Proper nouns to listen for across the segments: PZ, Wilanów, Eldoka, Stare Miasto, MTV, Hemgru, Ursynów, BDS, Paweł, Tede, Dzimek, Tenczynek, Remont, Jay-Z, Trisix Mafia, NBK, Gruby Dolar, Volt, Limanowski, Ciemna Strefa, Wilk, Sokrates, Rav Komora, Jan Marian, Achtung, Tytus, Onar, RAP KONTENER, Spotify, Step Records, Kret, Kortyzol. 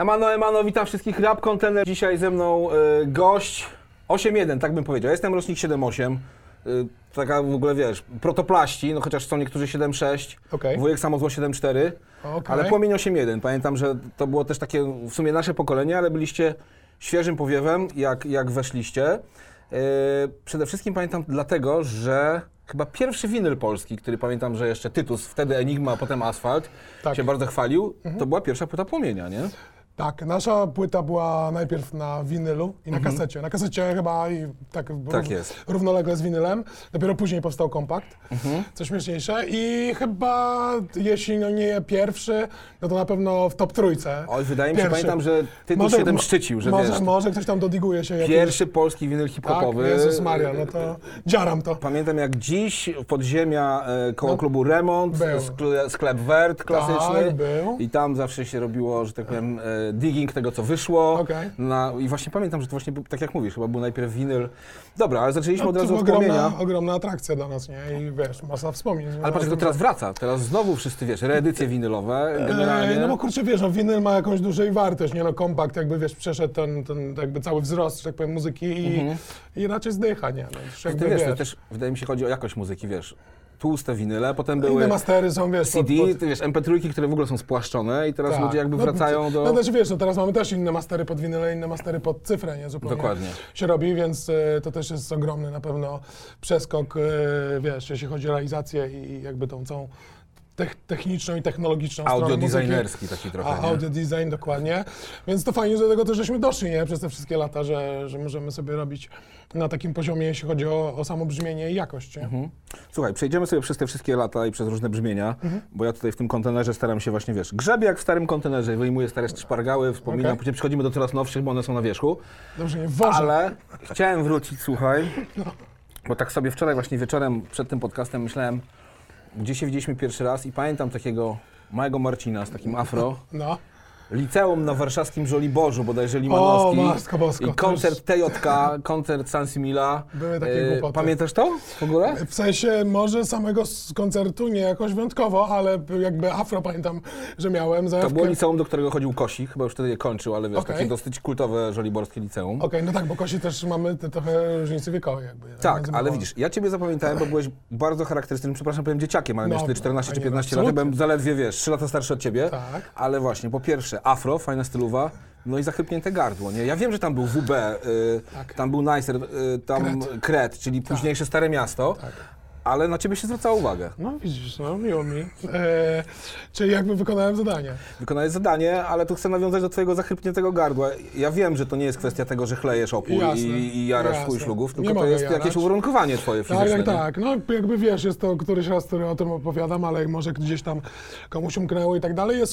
Emano, witam wszystkich, Rap Container. Dzisiaj ze mną gość 8-1, tak bym powiedział. Ja jestem rocznik 7-8, taka w ogóle, wiesz, protoplaści, no chociaż są niektórzy 7-6, okay. Wujek Samozło 7-4, okay. Ale Płomień 8-1. Pamiętam, że to było też takie w sumie nasze pokolenie, ale byliście świeżym powiewem, jak weszliście. Przede wszystkim pamiętam dlatego, że chyba pierwszy winyl polski, który pamiętam, że jeszcze Tytus, wtedy Enigma, a potem Asfalt, tak się bardzo chwalił, to była pierwsza płyta Płomienia, nie? Tak, nasza płyta była najpierw na winylu i na kasecie. Na kasecie chyba i tak jest. Równolegle z winylem. Dopiero później powstał kompakt, co śmieszniejsze. I chyba, jeśli nie pierwszy, no to na pewno w top trójce. Oj, wydaje mi się, pamiętam, że ty tu się tym szczycił, że wiesz. Może ktoś tam dodiguje się. Pierwszy polski winyl hip-hopowy. Tak, Jezus Maria, no to dziaram to. Pamiętam jak dziś, podziemia koło klubu Remont, sklep Wert klasyczny. Tak, był. I tam zawsze się robiło, że tak powiem, digging tego, co wyszło. Okay. I właśnie pamiętam, że to właśnie, tak jak mówisz, chyba był najpierw winyl. Dobra, ale zaczęliśmy od razu od Płomienia. Ogromna atrakcja dla nas, nie? I wiesz, masa wspomnień. Ale patrz, to teraz wraca. Teraz znowu wszyscy, wiesz, reedycje winylowe generalnie. No bo kurczę, wiesz, no, winyl ma jakąś dużej wartość, nie? No kompakt jakby, wiesz, przeszedł ten jakby cały wzrost, że tak powiem, muzyki i raczej zdycha, nie? No, już jakby, wiesz, to też, wydaje mi się, chodzi o jakość muzyki, wiesz. Tłuste winyle, potem były mastery są, wiesz, CD, wiesz, MP3, które w ogóle są spłaszczone i teraz ludzie jakby wracają do... No też wiesz, no teraz mamy też inne mastery pod winyle, inne mastery pod cyfrę, nie? Zupełnie dokładnie się robi, więc to też jest ogromny na pewno przeskok, wiesz, jeśli chodzi o realizację i jakby tą całą techniczną i technologiczną audio-designerski taki trochę, audio-design, dokładnie. Więc to fajnie, że do tego też żeśmy doszli, nie? Przez te wszystkie lata, że możemy sobie robić na takim poziomie, jeśli chodzi o samo brzmienie i jakość. Słuchaj, przejdziemy sobie przez te wszystkie lata i przez różne brzmienia, bo ja tutaj w tym kontenerze staram się właśnie, wiesz, grzebię jak w starym kontenerze, wyjmuję stare szpargały, wspominam, później przechodzimy do coraz nowszych, bo one są na wierzchu. Dobrze, nie wożę. Ale chciałem wrócić, słuchaj, bo tak sobie wczoraj właśnie wieczorem przed tym podcastem myślałem, gdzie się widzieliśmy pierwszy raz i pamiętam takiego małego Marcina z takim afro. No. Liceum na warszawskim Żoliborzu, bodajże Limanowski. O, Maska Bosko, i koncert TJK, koncert San Simila. Były takie głupoty. Pamiętasz to w ogóle? W sensie może samego z koncertu nie jakoś wyjątkowo, ale jakby afro pamiętam, że miałem zajawkę. To było liceum, do którego chodził Kosi, chyba już wtedy je kończył, ale wiesz, takie dosyć kultowe żoliborskie liceum. Okej, no tak, bo Kosi też mamy te trochę różnicy wiekowej jakby. Tak, ale widzisz, ja ciebie zapamiętałem, bo byłeś bardzo charakterystycznym, przepraszam, powiem dzieciakiem, ale miałeś wtedy 14 czy 15 lat, byłem zaledwie, wiesz, 3 lata starszy od ciebie, ale właśnie, po pierwsze afro, fajna styluwa, no i zachrypnięte gardło, nie? Ja wiem, że tam był WB, tam był Nicer, tam Kret, czyli późniejsze Stare Miasto, ale na ciebie się zwracało uwagę. No widzisz, no miło mi. Czyli jakby wykonałem zadanie. Wykonałeś zadanie, ale tu chcę nawiązać do twojego zachrypniętego gardła. Ja wiem, że to nie jest kwestia tego, że chlejesz opór i jarasz swój szlugów, tylko to jest jakieś uwarunkowanie twoje fizyczne. Tak. No jakby wiesz, jest to któryś raz, który o tym opowiadam, ale może gdzieś tam komuś umknęło i tak dalej.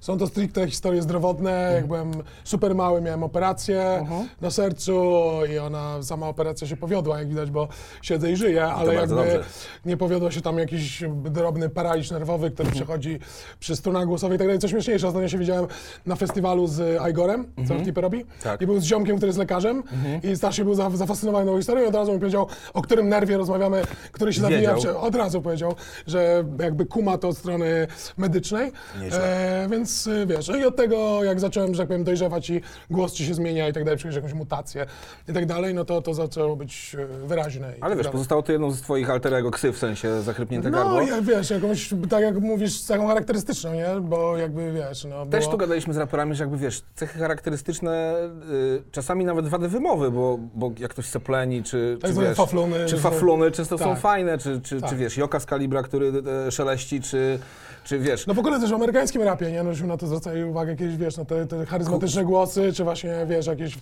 Są to stricte historie zdrowotne. Jak byłem super mały, miałem operację na sercu i ona, sama operacja się powiodła, jak widać, bo siedzę i żyję, ale jakby nie powiodło się tam jakiś drobny paraliż nerwowy, który przechodzi przy strunach głosowych i tak dalej. Co śmieszniejsze, ostatnio się widziałem na festiwalu z Igorem, co Artipy robi, i był z ziomkiem, który jest lekarzem i starszy był zafascynowany tą historią i od razu mi powiedział, o którym nerwie rozmawiamy, który się zabija. Od razu powiedział, że jakby kuma to od strony medycznej, więc wiesz, i od tego jak zacząłem, że tak powiem, dojrzewać i głos ci się zmienia i tak dalej, przyjdzie jakąś mutację i tak dalej, no to zaczęło być wyraźne. Ale wiesz, pozostało to jedną z twoich alterego ksy, w sensie zachrypnięte gardło. No ja, wiesz, jakąś, tak jak mówisz, taką charakterystyczną, nie? Bo jakby wiesz, no... Też tu gadaliśmy z raperami, że jakby wiesz, cechy charakterystyczne, czasami nawet wady wymowy, bo jak ktoś sepleni, czy wiesz, fafluny często są fajne, czy wiesz, joka z kalibra, który szeleści, czy wiesz... No w ogóle też w amerykańskim rapie, nie? No żeśmy na to zwracali uwagę kiedyś, wiesz, na te charyzmatyczne głosy, czy właśnie, wiesz, jakieś...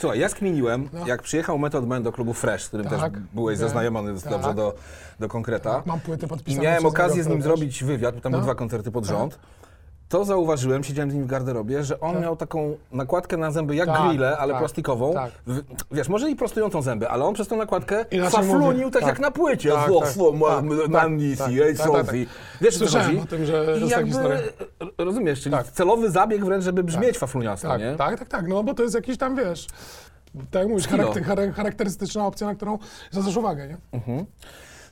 Słuchaj, ja skminiłem, jak przyjechał Method Man do klubu Fresh, z którym też byłeś zaznajomiony dobrze do konkreta. Tak, mam płytę podpisaną. I miałem okazję z nim zrobić wywiad, bo tam były dwa koncerty pod rząd. To zauważyłem, siedziałem z nim w garderobie, że on miał taką nakładkę na zęby jak grille, ale plastikową. Wiesz, może i prostującą zęby, ale on przez tą nakładkę faflunił tak jak na płycie. Wiesz, co chodzi? O tym, że i jakby, rozumiesz, czyli celowy zabieg wręcz, żeby brzmieć fafluniasto, nie? Tak, no bo to jest jakiś tam, wiesz, tak jak mówisz, charakterystyczna opcja, na którą zwracasz uwagę, nie?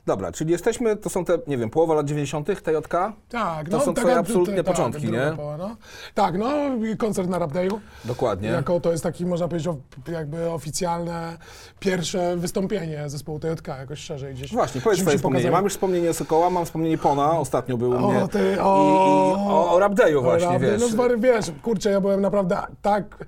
Dobra, czyli jesteśmy, to są te, nie wiem, połowa lat 90. TJK? Tak. To no, są twoje absolutnie te, początki, tak, nie? Połowa, no. Tak, no i koncert na Rapdeju. Dokładnie. Jako to jest taki, można powiedzieć, jakby oficjalne pierwsze wystąpienie zespołu TJK, jakoś szerzej gdzieś. Właśnie, powiedz swoje wspomnienie. Pokazałem. Mam już wspomnienie Sokoła, mam wspomnienie Pona, ostatnio był u mnie. O Rapdeju właśnie, wiesz. No wiesz, kurczę, ja byłem naprawdę tak...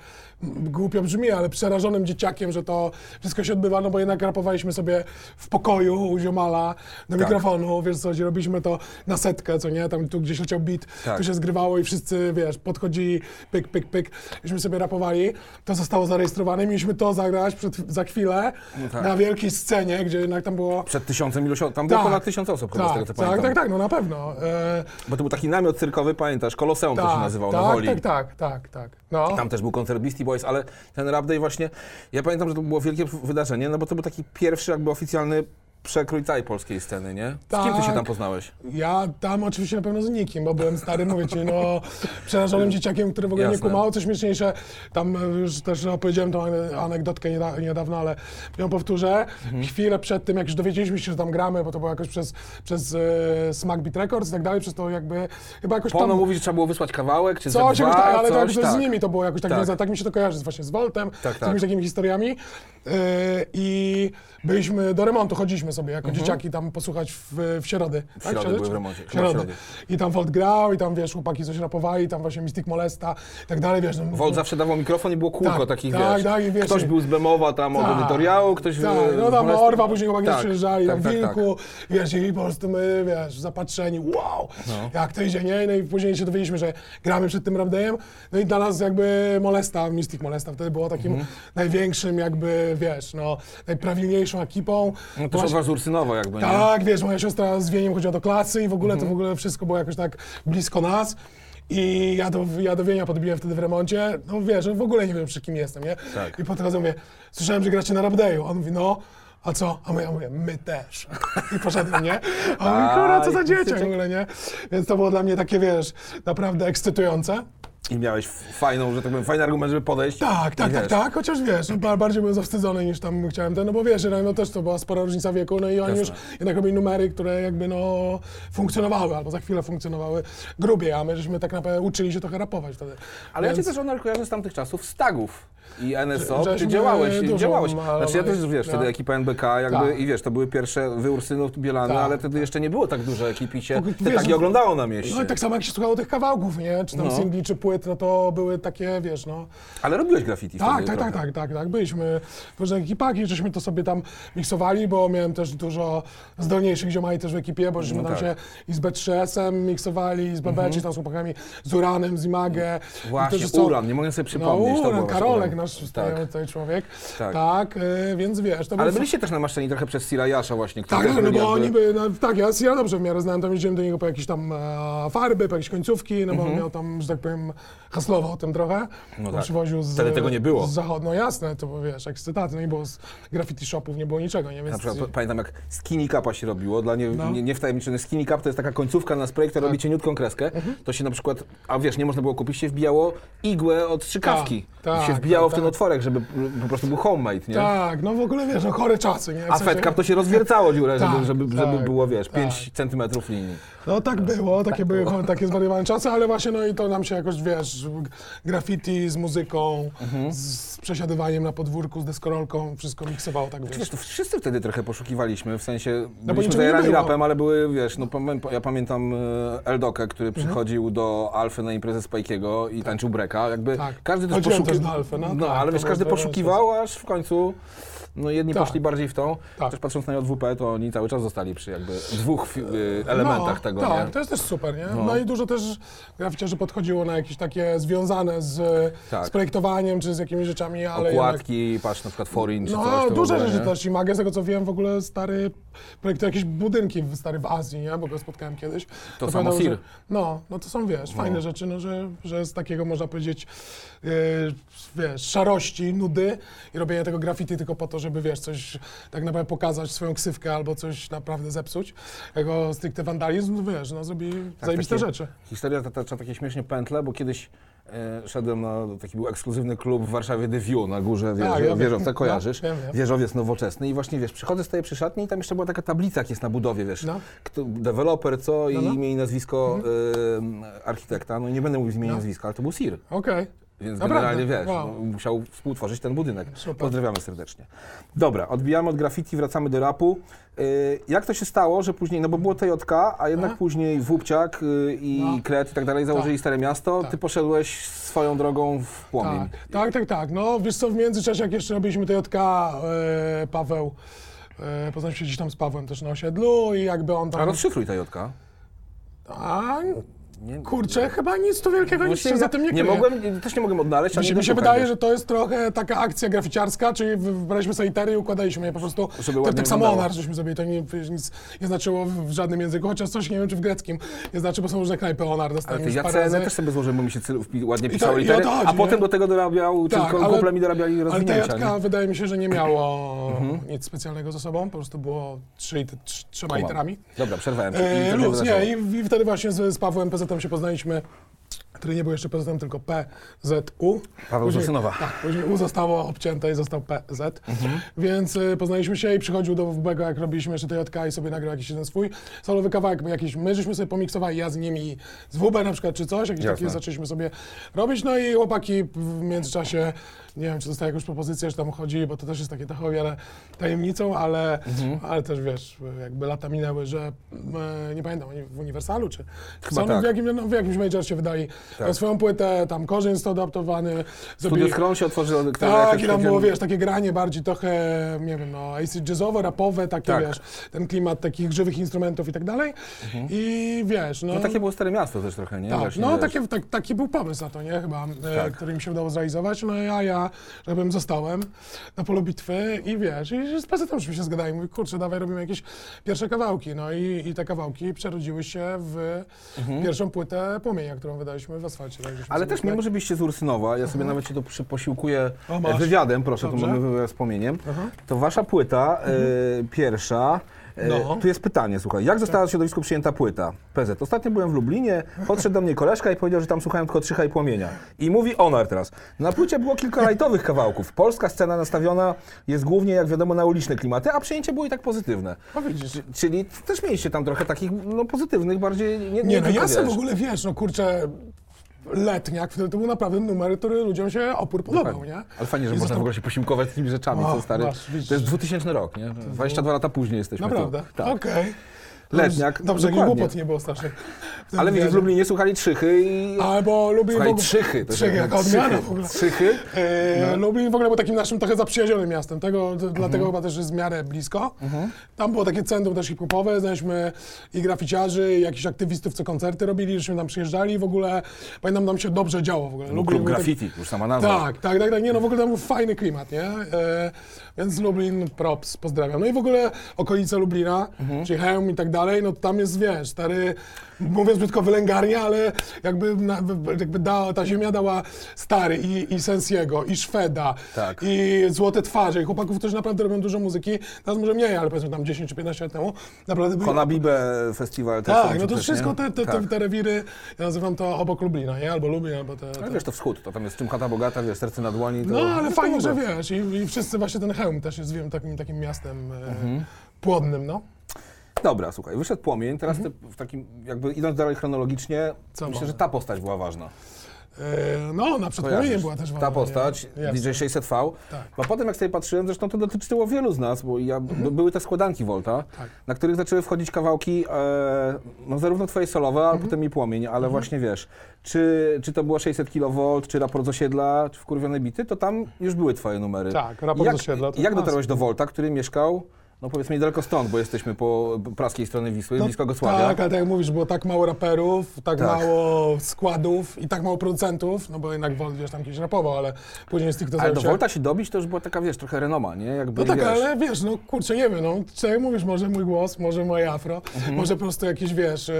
Głupio brzmi, ale przerażonym dzieciakiem, że to wszystko się odbywa, no bo jednak rapowaliśmy sobie w pokoju u ziomala do mikrofonu, wiesz co, robiliśmy to na setkę, co nie, tam tu gdzieś leciał beat, tu się zgrywało i wszyscy, wiesz, podchodzili, pyk, pyk, pyk, myśmy sobie rapowali, to zostało zarejestrowane, mieliśmy to zagrać za chwilę na wielkiej scenie, gdzie jednak tam było... Przed 1000 iluś osób, tam było ponad 1000 osób, z tego co pamiętam. Tak, no na pewno. Bo to był taki namiot cyrkowy, pamiętasz, Koloseum to się nazywało na Woli. Tak. No. Tam też był koncert Beastie Boys, ale ten Rapdej właśnie, ja pamiętam, że to było wielkie wydarzenie, no bo to był taki pierwszy jakby oficjalny przekrój całej polskiej sceny, nie? Z kim ty się tam poznałeś? Ja tam oczywiście na pewno z nikim, bo byłem starym, mówię ci, no, przerażonym dzieciakiem, który w ogóle nie kumało. Co śmieszniejsze, tam już też opowiedziałem tą anegdotkę niedawno, ale ją powtórzę. Chwilę przed tym, jak już dowiedzieliśmy się, że tam gramy, bo to było jakoś przez Smack Beat Records i tak dalej, przez to jakby chyba jakoś tam... mówi, że trzeba było wysłać kawałek, czy coś tak, ale to jakoś z nimi to było jakoś tak mi się to kojarzy właśnie z Voltem, z jakimiś takimi historiami. I byliśmy do Remontu, chodziliśmy sobie jako dzieciaki tam posłuchać w środę. W środę. I tam Volt grał i tam, wiesz, chłopaki coś rapowali, tam właśnie Mystic Molesta i tak dalej, wiesz. No, Volt zawsze dawał mikrofon i było kółko takich, wiesz. Tak, ktoś był z Bemowa tam od edytoriału, ktoś... no tam Orfa, później chłopaki przyjeżdżali na Wilku, wiesz, i po prostu my, wiesz, zapatrzeni, wow, jak to idzie, nie? No i później się dowiedzieliśmy, że gramy przed tym Rapdejem, no i dla nas jakby Molesta, Mystic Molesta wtedy było takim największym jakby, wiesz, no, najprawilniejszą ekipą. Z Ursynowa jakby, nie? Tak, wiesz, moja siostra z Wieniem chodziła do klasy i w ogóle to w ogóle wszystko było jakoś tak blisko nas. I ja do Wienia podbiłem wtedy w Remoncie, no wiesz, w ogóle nie wiem, przy kim jestem, nie? Tak. I podchodzę, mówię, słyszałem, że gracie na Rapdeju. On mówi, no, a co? A ja mówię, my też. I poszedłem, nie? A on mówi, kurwa, co za dzieciak w ogóle, nie? Więc to było dla mnie takie, wiesz, naprawdę ekscytujące. I miałeś fajną, że tak powiem, fajny argument, żeby podejść. Tak, chociaż wiesz, bardziej byłem zawstydzony niż tam chciałem ten, no bo wiesz, no też to była spora różnica wieku, no i oni już jednak robili numery, które jakby no funkcjonowały, albo za chwilę funkcjonowały grubiej, a my żeśmy tak naprawdę uczyli się trochę rapować wtedy. Ale więc... ja cię też ona kojarzę z tamtych czasów, z tagów i NSO, ty działałeś. Znaczy ja też, wiesz, wtedy ekipa NBK jakby i wiesz, to były pierwsze Ursynów, Bielany, ale wtedy jeszcze nie było tak dużo ekip i się te tagi oglądało na mieście. No i tak samo jak się słuchało tych kawałków, nie, czy tam singli, czy płyt, no to były takie, wiesz, no... Ale robiłeś graffiti wtedy, prawda? Tak, byliśmy w różnych ekipach i żeśmy to sobie tam miksowali, bo miałem też dużo zdolniejszych ziomali też w ekipie, bo żeśmy tam się i z B3S-em miksowali, i z BB, czy tam z chłopakami, z Uranem, z Imagę. Właśnie, też, Uran, nie mogę sobie przypomnieć. No, Uran, Karolek nasz tutaj człowiek, więc wiesz... To ale byliście też namaszczeni trochę przez Sila Jasza właśnie, który... Tak, no bo oni by... No, tak, ja Sila dobrze w miarę znałem, tam jeździłem do niego po jakieś tam farby, po jakieś końcówki, no bo miał tam, że tak powiem, haslował o tym trochę, przywoził z, wtedy tego nie było. Z zachodu, no jasne, to wiesz, ekscytacja, no nie było z graffiti shopów, nie było niczego, nie? Więc... Na przykład pamiętam, jak skinny cupa się robiło, dla niewtajemniczonych, skinny cup to jest taka końcówka na spray, która robi cieniutką kreskę, to się na przykład, a wiesz, nie można było kupić, się wbijało igłę od strzykawki, się wbijało w ten otworek, żeby po prostu był homemade, nie? Tak, no w ogóle wiesz, no chore czasy, nie? A fat cup to się rozwiercało dziurę, żeby było, wiesz, 5 centymetrów linii. No tak było, takie były takie zwariowane czasy, ale właśnie no i to nam się jakoś, wiesz, graffiti z muzyką, z przesiadywaniem na podwórku, z deskorolką, wszystko miksowało, tak wiesz. To wszyscy wtedy trochę poszukiwaliśmy, w sensie no byliśmy zajarani rapem, ale były, wiesz, no ja pamiętam Eldokę, który przychodził do Alfy na imprezę Spajkiego i tańczył breka, jakby każdy też poszukiwał, ale wiesz, każdy poszukiwał, aż w końcu... No jedni poszli bardziej w tą, też patrząc na JWP, to oni cały czas zostali przy jakby dwóch elementach tego, nie? To jest też super, nie? No i dużo też graficiarzy podchodziło na jakieś takie związane z projektowaniem, czy z jakimiś rzeczami, ale okładki, jednak... patrz na przykład foreign, czy coś. No dużo rzeczy też i Magę, z tego co wiem, w ogóle stary projektuje jakieś budynki stary w Azji, nie? Bo go spotkałem kiedyś. To samo Sir. No to są, wiesz, fajne rzeczy, no że z takiego, można powiedzieć, wiesz, szarości, nudy i robienia tego graffiti tylko po to, żeby, wiesz, coś tak naprawdę pokazać, swoją ksywkę albo coś naprawdę zepsuć. Jako stricte wandalizm, wiesz, no zrobi zajebiste rzeczy. Historia ta takie śmiesznie pętle, bo kiedyś Szedłem na taki był ekskluzywny klub w Warszawie The View na górze wieżowca, kojarzysz? No, wiem. Wieżowiec nowoczesny i właśnie wiesz, przychodzę z tej przyszatni i tam jeszcze była taka tablica, jak jest na budowie, wiesz, deweloper, co i imię i nazwisko architekta, no i nie będę mówił z imienia i nazwiska, ale to był Sir. Okej. Więc generalnie wiesz, musiał współtworzyć ten budynek. Super. Pozdrawiamy serdecznie. Dobra, odbijamy od graffiti, wracamy do rapu. Jak to się stało, że później, no bo było TJK, a jednak później Wupciak i Kret i tak dalej założyli Stare Miasto, ty poszedłeś swoją drogą w Płomień. Tak. No wiesz co, w międzyczasie jak jeszcze robiliśmy TJK, Paweł, poznałem się gdzieś tam z Pawłem też na osiedlu i jakby on tam... A rozszyfruj TJK. Kurczę, chyba nic tu wielkiego się za tym nie kryje. Też nie mogłem odnaleźć. Mi się wydaje, że to jest trochę taka akcja graficiarska, czyli wybraliśmy sobie litery i układaliśmy je po prostu. Tak samo onar, żeśmy zrobili, to nic nie znaczyło w żadnym języku, chociaż coś, nie wiem czy w greckim, nie znaczy, bo są różne knajpy onar, dostałem już parę razy. Ja też sobie złożyłem, bo mi się ładnie pisały litery, a potem do tego dorabiał, tylko kumple mi dorabiali rozwinięcia. Ale wydaje mi się, że nie miało nic specjalnego ze sobą, po prostu było trzema literami. Dobra, przerwałem. I wtedy właśnie z Pawłem PZ tam się poznaliśmy, który nie był jeszcze PZ, tylko PZU. Paweł z Ursynowa. Tak, później U zostało obcięte i został PZ. Więc poznaliśmy się i przychodził do WB, jak robiliśmy jeszcze TJK i sobie nagrał jakiś jeden swój solowy kawałek. My żeśmy sobie pomiksowali, ja z nimi, z WB na przykład czy coś, jakieś takie zaczęliśmy sobie robić. No i chłopaki w międzyczasie, nie wiem czy dostali jakąś propozycję, że tam chodzili, bo to też jest takie trochę tajemnicą, ale też wiesz, jakby lata minęły, że nie pamiętam, oni w Uniwersalu czy w jakimś majorcie wydali swoją płytę, tam Korzeń jest adaptowany. Studio Skron się otworzył. Tak, i tam było wiesz, takie granie bardziej trochę, nie wiem, no acid jazzowe, rapowe, takie wiesz, ten klimat takich żywych instrumentów i tak dalej. I wiesz, no... No takie było Stare Miasto też trochę, nie? Tak, właśnie, no taki był pomysł na to, nie? Chyba, który mi się udało zrealizować, no ja żebym zostałem na polu bitwy i wiesz, i z PZ-em się zgadałem, mówi, kurczę, dawaj robimy jakieś pierwsze kawałki, no i te kawałki przerodziły się w pierwszą płytę Płomienia, którą wydaliśmy w Asfalcie. Ale też mimo, że byliście z Ursynowa, ja sobie nawet się to posiłkuję wywiadem, proszę, tu mamy wywiad z Płomieniem, to wasza płyta pierwsza. Tu jest pytanie, słuchaj, jak została w środowisku przyjęta płyta PZ? Ostatnio byłem w Lublinie, podszedł do mnie koleżka i powiedział, że tam słuchają tylko Trzycha i Płomienia. I mówi onar teraz. Na płycie było kilka rajtowych kawałków. Polska scena nastawiona jest głównie, jak wiadomo, na uliczne klimaty, a przyjęcie było i tak pozytywne. Czyli też mieliście tam trochę takich no, pozytywnych, bardziej... Ja sobie w ogóle wiesz, no kurczę... Letniak, wtedy to był naprawdę numer, który ludziom się opór podobał, nie? Ale fajnie, że można w ogóle się posiłkować takimi rzeczami, co stary. To jest 2000 rok, nie? 22 lata później jesteśmy. Naprawdę? Okej. Letniak. Dobrze, że głupot nie było strasznych. Ale widzisz, w Lublinie słuchali Trzychy i... Albo Lublin... Słuchaj, Trzychy. Trzychy, jaka odmiana w ogóle. Trzychy. Lublin w ogóle był takim naszym trochę zaprzyjaźnionym miastem, dlatego chyba też jest w miarę blisko. Tam było takie centrum też hip-hopowe, znaliśmy i graficiarzy, i jakichś aktywistów, co koncerty robili, żeśmy tam przyjeżdżali w ogóle. Pamiętam, nam się dobrze działo w ogóle. Klub graffiti, już sama nazwa. Tak. Nie, no w ogóle tam był fajny klimat, nie? Więc Lublin, props, pozdrawiam. No i w ogóle okolice Lublina, czyli Chełm i tak dalej, no tam jest, wiesz, stary, mówiąc brzydko wylęgarnia, ale jakby ta ziemia dała stary i Sensiego, i Szweda, i Złote Twarze, i chłopaków, którzy naprawdę robią dużo muzyki, teraz może mniej, ale powiedzmy tam 10 czy 15 lat temu, naprawdę byli... Konabibę festiwal też. Tak, no to wszystko te rewiry, ja nazywam to obok Lublina, nie? Albo Lublin, albo te... Ale wiesz, to wschód, to tam jest czym chata bogata, wiesz, serce na dłoni, to... No, ale fajnie, że wiesz, i wszyscy właśnie ten Chełm też jest, wiem, takim miastem płodnym, no. Dobra, słuchaj, wyszedł Płomień, teraz ty w takim, jakby idąc dalej chronologicznie, myślę, że ta postać była ważna. Na przed Płomieniem była też ważna. Ta postać, DJ 600V, a potem jak sobie patrzyłem, zresztą to dotyczyło wielu z nas, bo były te składanki Volta, na których zaczęły wchodzić kawałki, zarówno twoje solowe, a potem i Płomień, ale właśnie wiesz, czy to było 600 kV, czy Raport z Osiedla, czy Wkurwione Bity, to tam już były twoje numery. Tak, Raport z Osiedla. Jak dotarłeś do Volta, który mieszkał... No powiedzmy niedaleko stąd, bo jesteśmy po praskiej stronie Wisły, blisko Gosławia. Tak, ale tak jak mówisz, było tak mało raperów, tak mało składów i tak mało producentów, no bo jednak Volt, wiesz, tam kiedyś rapował, ale później z tych to zajęcia... Ale do Volta się dobić to już była taka, wiesz, trochę renoma, nie? Ale wiesz, no kurczę, nie wiem, no co jak mówisz, może mój głos, może moje afro, może po prostu jakiś, wiesz,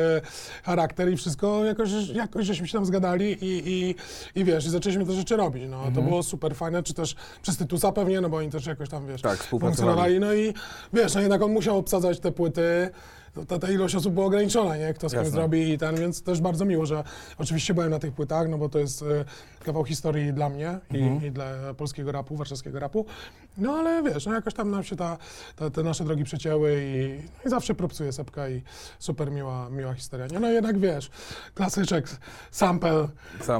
charakter i wszystko, jakoś żeśmy się tam zgadali i wiesz, i zaczęliśmy te rzeczy robić, no to było super fajne, czy też przez Tytusa pewnie, no bo oni też jakoś tam, wiesz, funkcjonowali, no i... Wiesz, no jednak on musiał obsadzać te płyty, ta ilość osób była ograniczona, nie? Kto z kim zrobi i ten, więc też bardzo miło, że oczywiście byłem na tych płytach, no bo to jest kawał historii dla mnie i dla polskiego rapu, warszawskiego rapu. No ale wiesz, no jakoś tam nam się te nasze drogi przecięły i zawsze propsuje Sepka i super miła historia. Nie? No jednak wiesz, klasyczek, sample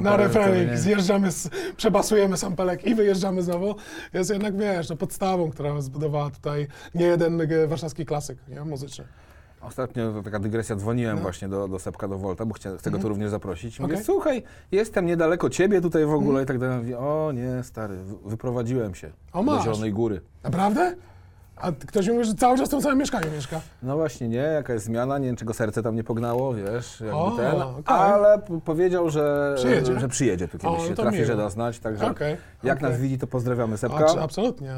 na refrenik, zjeżdżamy, przebasujemy sampelek i wyjeżdżamy znowu. Jest jednak wiesz, no podstawą, która zbudowała tutaj nie jeden warszawski klasyk, nie? Muzyczny. Ostatnio, taka dygresja, dzwoniłem właśnie do Sepka, do Volta, bo chcę go tu również zaprosić. Mówię, słuchaj, jestem niedaleko ciebie tutaj w ogóle i tak dalej. Mówię, o nie, stary, wyprowadziłem się do Zielonej Góry. Naprawdę? A ktoś mówi, że cały czas w tym samym mieszkaniu mieszka. No właśnie, nie, jaka jest zmiana, nie wiem, czego serce tam nie pognało, wiesz, jakby ale powiedział, że przyjedzie tu kiedyś, trafi, że da znać, także jak nas widzi, to pozdrawiamy Sepka. Absolutnie,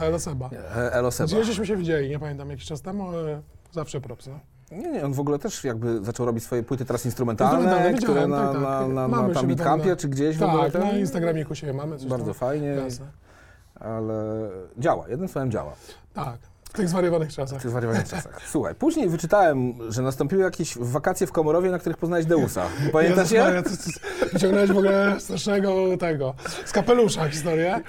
Elo Seba. Elo Seba. Gdzie żeśmy się widzieli, nie pamiętam, jakiś czas temu, ale zawsze props, no. Nie, on w ogóle też jakby zaczął robić swoje płyty teraz instrumentalne, które na Meetcampie czy gdzieś w ogóle. Tak, na Instagramiku się mamy. Bardzo fajnie. Ale działa, jednym słowem działa. Tak, w tych zwariowanych czasach. Słuchaj, później wyczytałem, że nastąpiły jakieś wakacje w Komorowie, na których poznałeś Deusa. Pamiętasz je? Wyciągnąłeś w ogóle strasznego tego, z kapelusza historię.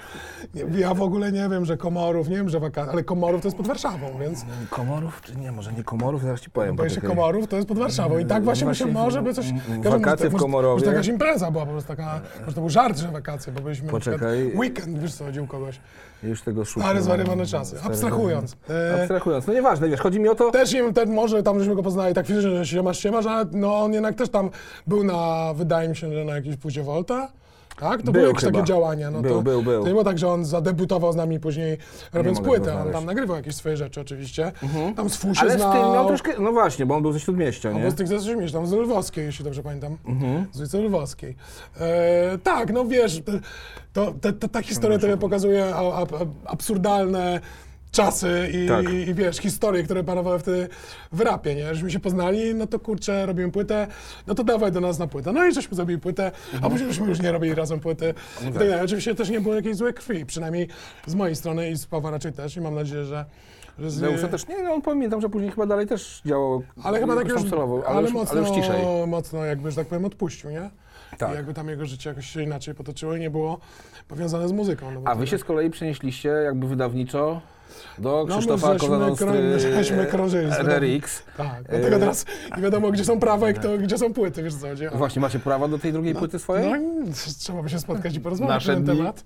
Ja w ogóle nie wiem, że Komorów, nie wiem, że wakacje, ale Komorów to jest pod Warszawą, więc... Komorów? Czy nie, może nie Komorów, zaraz ci powiem. Bo się Komorów to jest pod Warszawą i tak właśnie mi się może by coś... Wakacje w Komorowie. Może jakaś impreza była po prostu taka, może to był żart, że wakacje, bo byliśmy... Poczekaj. Weekend, wiesz co, chodził kogoś. Już tego szukam. Ale zwariowane czasy, abstrahując. No nieważne, wiesz, chodzi mi o to... Też nie wiem, ten może tam żeśmy go poznali tak fizycznie, że się masz, ale no on jednak też tam był na, wydaje mi się, że na jakiejś płycie Volta. Tak? To były jakieś takie działania. No był. To nie było tak, że on zadebutował z nami później robiąc płytę. On tam nagrywał jakieś swoje rzeczy oczywiście. Tam z Fuszy ale znał. Ale z tym miał troszkę... No właśnie, bo on był ze Śródmieścia, nie? On był ze Śródmieścia, tam z Lwowskiej, jeśli dobrze pamiętam. Z ulicy Lwowskiej. Tak, no wiesz, ta historia tobie pokazuje absurdalne czasy i wiesz, historie, które panowały wtedy w rapie, nie? Żeśmy się poznali, no to kurczę, robimy płytę, no to dawaj do nas na płytę. No i żeśmy zrobili płytę, a później żeśmy już nie robili razem płyty. Tak. Oczywiście też nie było jakiejś złej krwi, przynajmniej z mojej strony i z Pawła raczej też i mam nadzieję, że Deusza też nie, no on pamiętam, że później chyba dalej też działał, ale chyba tak już mocno jakby, że tak powiem, odpuścił, nie? Tak. I jakby tam jego życie jakoś się inaczej potoczyło i nie było powiązane z muzyką. No a wy się z kolei przenieśliście jakby wydawniczo do Krzysztofa Kolanostry RRX. Tak, dlatego teraz nie wiadomo, gdzie są prawa i gdzie są płyty, wiesz co chodzi. Właśnie, macie prawa do tej drugiej płyty swojej? No, trzeba by się spotkać i porozmawiać na ten temat.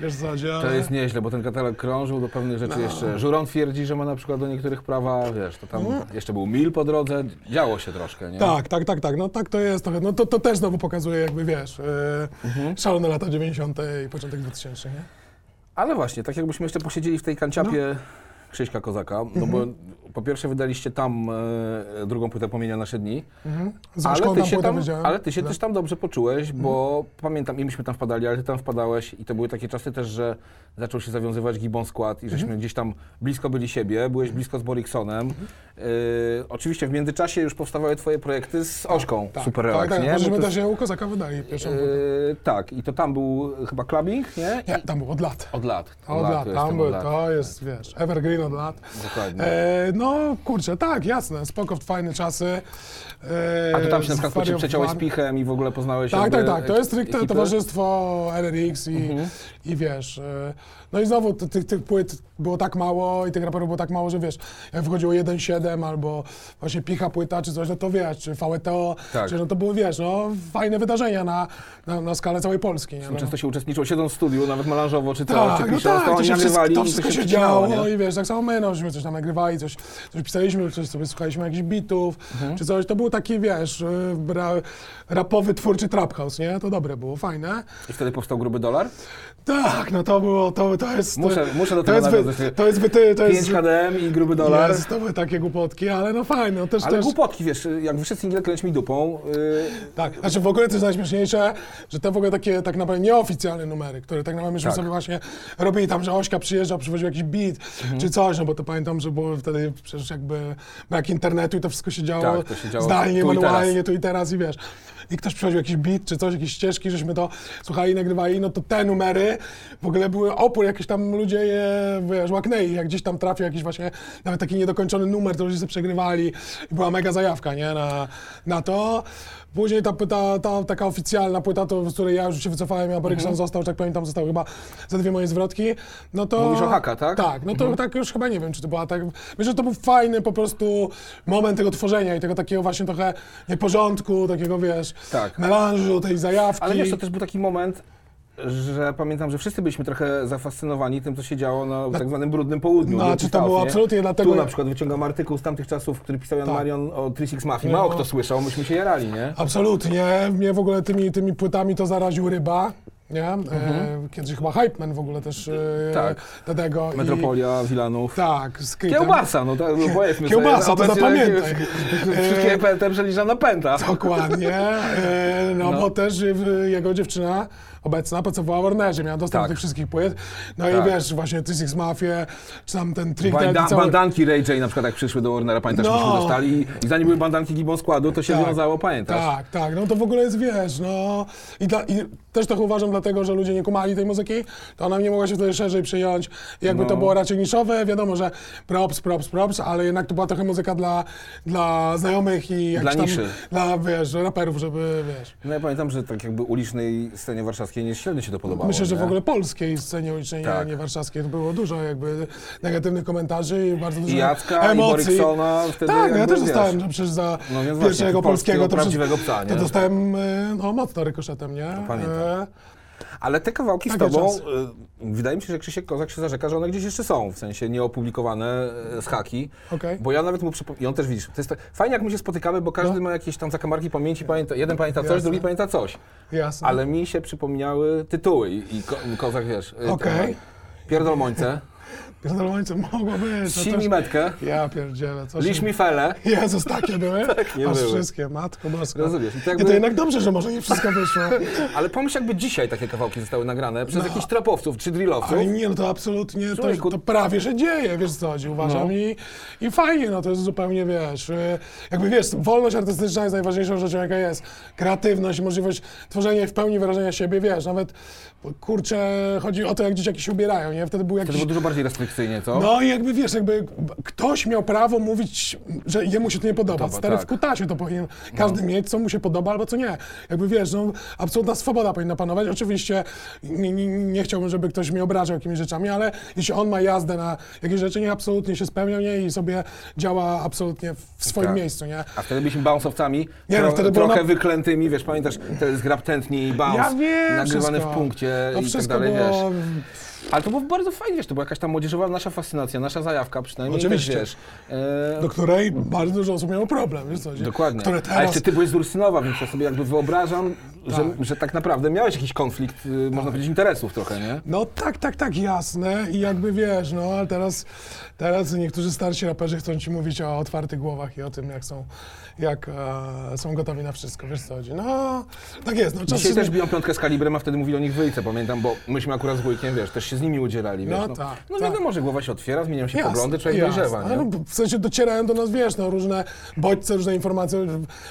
Wiesz co chodzi, ale... To jest nieźle, bo ten katalog krążył do pewnych rzeczy jeszcze. Żuron twierdzi, że ma na przykład do niektórych prawa, wiesz, to tam jeszcze był Mil po drodze, działo się troszkę, nie? Tak, no tak to jest trochę, no to też znowu pokazuje jakby, wiesz, szalone lata 90. i początek 2000, nie? Ale właśnie, tak jakbyśmy jeszcze posiedzieli w tej kanciapie Krzyśka Kozaka, no bo po pierwsze wydaliście tam drugą płytę Płomienia Nasze Dni, ale ty się też tam dobrze poczułeś, bo pamiętam, i myśmy tam wpadali, ale ty tam wpadałeś i to były takie czasy też, że zaczął się zawiązywać gibon skład i żeśmy gdzieś tam blisko byli siebie, byłeś blisko z Boriksonem. Oczywiście w międzyczasie już powstawały twoje projekty z Ośką, Super Relax, nie? Tak, żeśmy też u Kozaka wydali pierwszą płytę. Tak, i to tam był chyba clubbing, nie? Nie, tam był od lat, to jest, wiesz, evergreen od lat. Dokładnie. No kurczę, tak, jasne, spoko, fajne czasy. A tu tam się na przykład przeciąłeś z Pichem i w ogóle poznałeś... Tak, to jest stricte towarzystwo RRX i wiesz, no i znowu tych płyt było tak mało i tych raperów było tak mało, że wiesz, jak wychodziło 1.7 albo właśnie Picha płyta czy coś, no to wiesz, czy VTO, czy no to było, wiesz, no fajne wydarzenia na skalę całej Polski. Nie? No. Często się uczestniczyło, siedząc w studiu, nawet malanżowo czy coś, czy piszą, to oni nagrywali. To wszystko się działo i wiesz, tak samo my, żeśmy coś tam nagrywali, coś pisaliśmy, coś sobie słuchaliśmy jakichś bitów, czy coś, to był taki, wiesz, rapowy, twórczy trap house, nie? To dobre było, fajne. I wtedy powstał Gruby Dolar? Tak, no to było, to jest... Muszę do tego nawiązać. To jest 5 HDM i Gruby Dolar. Jest, to były takie głupotki, ale no fajne, no też... Ale głupotki, wiesz, jak wyszedł single Kręć mi dupą... Tak, znaczy w ogóle coś najśmieszniejsze, że te w ogóle takie tak naprawdę nieoficjalne numery, które tak naprawdę myśmy sobie właśnie robili tam, że Ośka przyjeżdżał, przywoził jakiś beat, czy coś, no bo to pamiętam, że było wtedy przecież jakby brak internetu i to wszystko się działo zdalnie, manualnie, tu i teraz i wiesz. i ktoś przychodził jakiś beat czy coś, jakieś ścieżki, żeśmy to słuchali, nagrywali, no to te numery w ogóle były opór, jakieś tam ludzie je, wiesz, łaknęli, jak gdzieś tam trafił jakiś właśnie nawet taki niedokończony numer, to ludzie sobie przegrywali i była mega zajawka, nie, na to. Później ta taka oficjalna płyta, to, z której ja już się wycofałem, ja Borykson został, tak pamiętam, został chyba za dwie moje zwrotki, no to... Mówisz o Haka, tak? Tak, no to tak już chyba nie wiem, czy to była tak... Myślę, że to był fajny po prostu moment tego tworzenia i tego takiego właśnie trochę nieporządku, takiego, wiesz, tak, melanżu, tej zajawki. Ale wiesz, to też był taki moment, że pamiętam, że wszyscy byliśmy trochę zafascynowani tym, co się działo na tak zwanym brudnym południu. No, czy to było absolutnie dlatego... Tu na przykład wyciągam artykuł z tamtych czasów, który pisał Jan Marion o 36 Mafii. Mało kto słyszał, myśmy się jarali, nie? Absolutnie. Mnie w ogóle tymi płytami to zaraził Ryba. Nie? Kiedyś chyba Hypeman w ogóle też Tadego. Metropolia, Wilanów. Tak. Kiełbasa, no tak, powiedzmy. Kiełbasa, to zapamiętaj. Wszystkie pęta przeliczane na pęta. Dokładnie. No bo też jego dziewczyna obecna pracowała w Warnerze, miała dostęp do tych wszystkich płyt. No i wiesz, właśnie 36 Mafie, czy tam ten Trick Daddy. Bandanki Ray J na przykład jak przyszły do Warnera, pamiętasz, myśmy dostali i zanim były bandanki Gibbon Składu, to się wiązało, pamiętasz? Tak, tak, no to w ogóle jest, wiesz, no i też tak uważam, dlatego, że ludzie nie kumali tej muzyki, to ona nie mogła się wtedy szerzej przyjąć. Jakby to było raczej niszowe, wiadomo, że props, ale jednak to była trochę muzyka dla znajomych i jakichś tam, niszy. Dla, wiesz, raperów, żeby, wiesz. No ja pamiętam, że tak jakby ulicznej scenie warszawskiej nie średnio się to podobało. Myślę, że w ogóle polskiej scenie ulicznej, nie warszawskiej, to było dużo jakby negatywnych komentarzy i bardzo dużo Jacka, emocji. I Boryksona, wtedy tak, ja też dostałem, że przecież za pierwszego polskiego, prawdziwego psa, nie? To dostałem, no, mocno rykoszetem, nie? Ale te kawałki z tobą, wydaje mi się, że Krzysiek Kozak się zarzeka, że one gdzieś jeszcze są, w sensie nieopublikowane z Haki, bo ja nawet mu i on też widzisz, to jest fajnie jak my się spotykamy, bo każdy ma jakieś tam zakamarki pamięci, jeden pamięta coś, drugi pamięta coś, ale mi się przypomniały tytuły i Kozak, wiesz, Pierdol Mońce. Pierdol Mońce, mogło być. Simi Metkę. Ja pierdzielę. Lisz mi Fele. Jezus, takie były? Tak, nie aż były. Wszystkie, Matko Bosko. Rozumiesz. I to jednak dobrze, że może nie wszystko wyszło. Ale pomyśl, jakby dzisiaj takie kawałki zostały nagrane przez jakichś trapowców czy drillowców. Ale nie, no to absolutnie, to prawie się dzieje, wiesz co chodzi, uważam. I fajnie, no to jest zupełnie, wiesz, jakby wiesz, wolność artystyczna jest najważniejszą rzeczą, jaka jest. Kreatywność, możliwość tworzenia i w pełni wyrażenia siebie, wiesz, nawet, kurczę, chodzi o to, jak dzieciaki się ubierają, nie? Wtedy był jakiś... Wtedy było dużo bardziej restrykcyjnie, co? No i jakby, wiesz, jakby ktoś miał prawo mówić, że jemu się to nie podoba. Stary w kutasie to powinien każdy mieć, co mu się podoba albo co nie. Jakby, wiesz, no, absolutna swoboda powinna panować. Oczywiście nie chciałbym, żeby ktoś mnie obrażał jakimiś rzeczami, ale jeśli on ma jazdę na jakieś rzeczy, nie, absolutnie się spełnia, nie, i sobie działa absolutnie w swoim miejscu, nie? A wtedy byliśmy bounsowcami, trochę wyklętymi, wiesz, pamiętasz, teraz grab tętni i bounce, ja wiem, nagrywane wszystko w punkcie i tak dalej, wiesz. Ale to było bardzo fajnie, wiesz, to była jakaś tam młodzieżowa nasza fascynacja, nasza zajawka przynajmniej. Oczywiście. Też, wiesz, do której bardzo dużo osób miało problem, wiesz co? Dokładnie. Teraz... A jeszcze ty byłeś z Ursynowa, więc ja sobie jakby wyobrażam, że tak naprawdę miałeś jakiś konflikt, można powiedzieć, interesów trochę, nie? No tak, jasne. I jakby, wiesz, no ale teraz niektórzy starsi raperzy chcą ci mówić o otwartych głowach i o tym, jak są gotowi na wszystko, wiesz co chodzi. No, tak jest. No, dzisiaj też biją piątkę z Kalibrem, a wtedy mówili o nich Wyjce, pamiętam, bo myśmy akurat z Wójkiem, wiesz, też się z nimi udzielali, wiesz, wiadomo, że głowa się otwiera, zmieniają się poglądy, człowiek dojrzewa, nie? No, w sensie docierają do nas, wiesz, no, różne bodźce, różne informacje,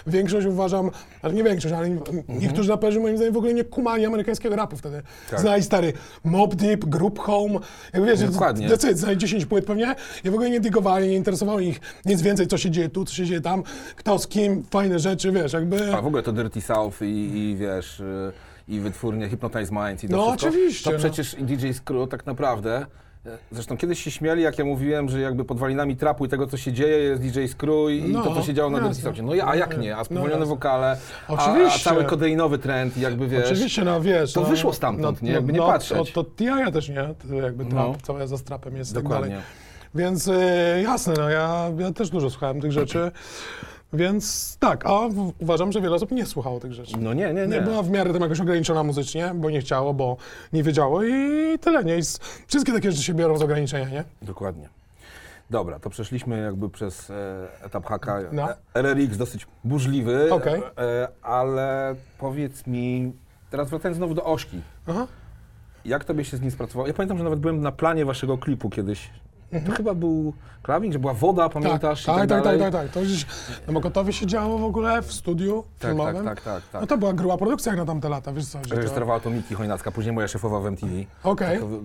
większość uważam, ale nie większość, ale niektórzy raperzy moim zdaniem w ogóle nie kumali amerykańskiego rapu wtedy. Tak. Znali stary Mobb Deep, Group Home, jakby, wiesz, znali 10 płyt pewnie i w ogóle nie digowali, nie interesowało ich nic więcej, co się dzieje tu, co się dzieje tam, kto z kim, fajne rzeczy, wiesz, jakby... A w ogóle to Dirty South i wiesz... i wytwórnie Hypnotize Minds i to wszystko. Oczywiście. To przecież DJ Screw tak naprawdę, zresztą kiedyś się śmiali, jak ja mówiłem, że jakby pod walinami trapu i tego, co się dzieje, jest DJ Screw i to, co się działo na Dirty Southie. No a jak nie? A spowolnione wokale, a cały kodeinowy trend, jakby, wiesz... Oczywiście, no wiesz... To wyszło stamtąd, nie? Jakby nie patrzeć. To TJK też nie, to jakby trap, cała za trapem jest tak dalej. Więc jasne, no ja też dużo słuchałem tych rzeczy. Więc tak, a uważam, że wiele osób nie słuchało tych rzeczy. No nie. Była w miarę tam jakoś ograniczona muzycznie, bo nie chciało, bo nie wiedziało i tyle, nie? I wszystkie takie rzeczy się biorą z ograniczenia, nie? Dokładnie. Dobra, to przeszliśmy jakby przez etap haka. RRX dosyć burzliwy, ale powiedz mi, teraz wracając znowu do Ośki. Aha. Jak tobie się z nim pracowało? Ja pamiętam, że nawet byłem na planie waszego klipu kiedyś. To chyba był klawnik, że była woda, pamiętasz? Tak, i tak, dalej. Tak. To gdzieś na Mokotowie się działo w ogóle, w studiu filmowym. Tak. No to była gruba produkcja jak na tamte lata, wiesz co? Reżyserowała to Miki Chojnacka, później moja szefowa w MTV. Okej. Okay.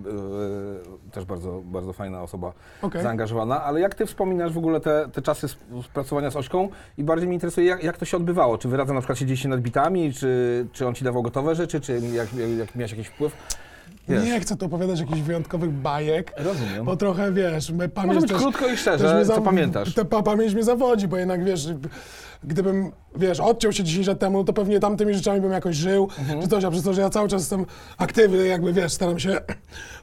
Też bardzo, bardzo fajna osoba, zaangażowana. Ale jak ty wspominasz w ogóle te czasy pracowania z Ośką? I bardziej mnie interesuje, jak to się odbywało? Czy wy razem na przykład siedzieliście nad bitami? Czy on ci dawał gotowe rzeczy? Czy jak miałeś jakiś wpływ? Wiesz. Nie chcę tu opowiadać jakichś wyjątkowych bajek. Rozumiem. Bo trochę, wiesz, pamięć może być krótko i szczerze, co pamiętasz. Pamięć mnie zawodzi, bo jednak, wiesz, gdybym, wiesz, odciął się 10 lat temu, to pewnie tamtymi rzeczami bym jakoś żył, czy coś, a przez to, że ja cały czas jestem aktywny, jakby, wiesz, staram się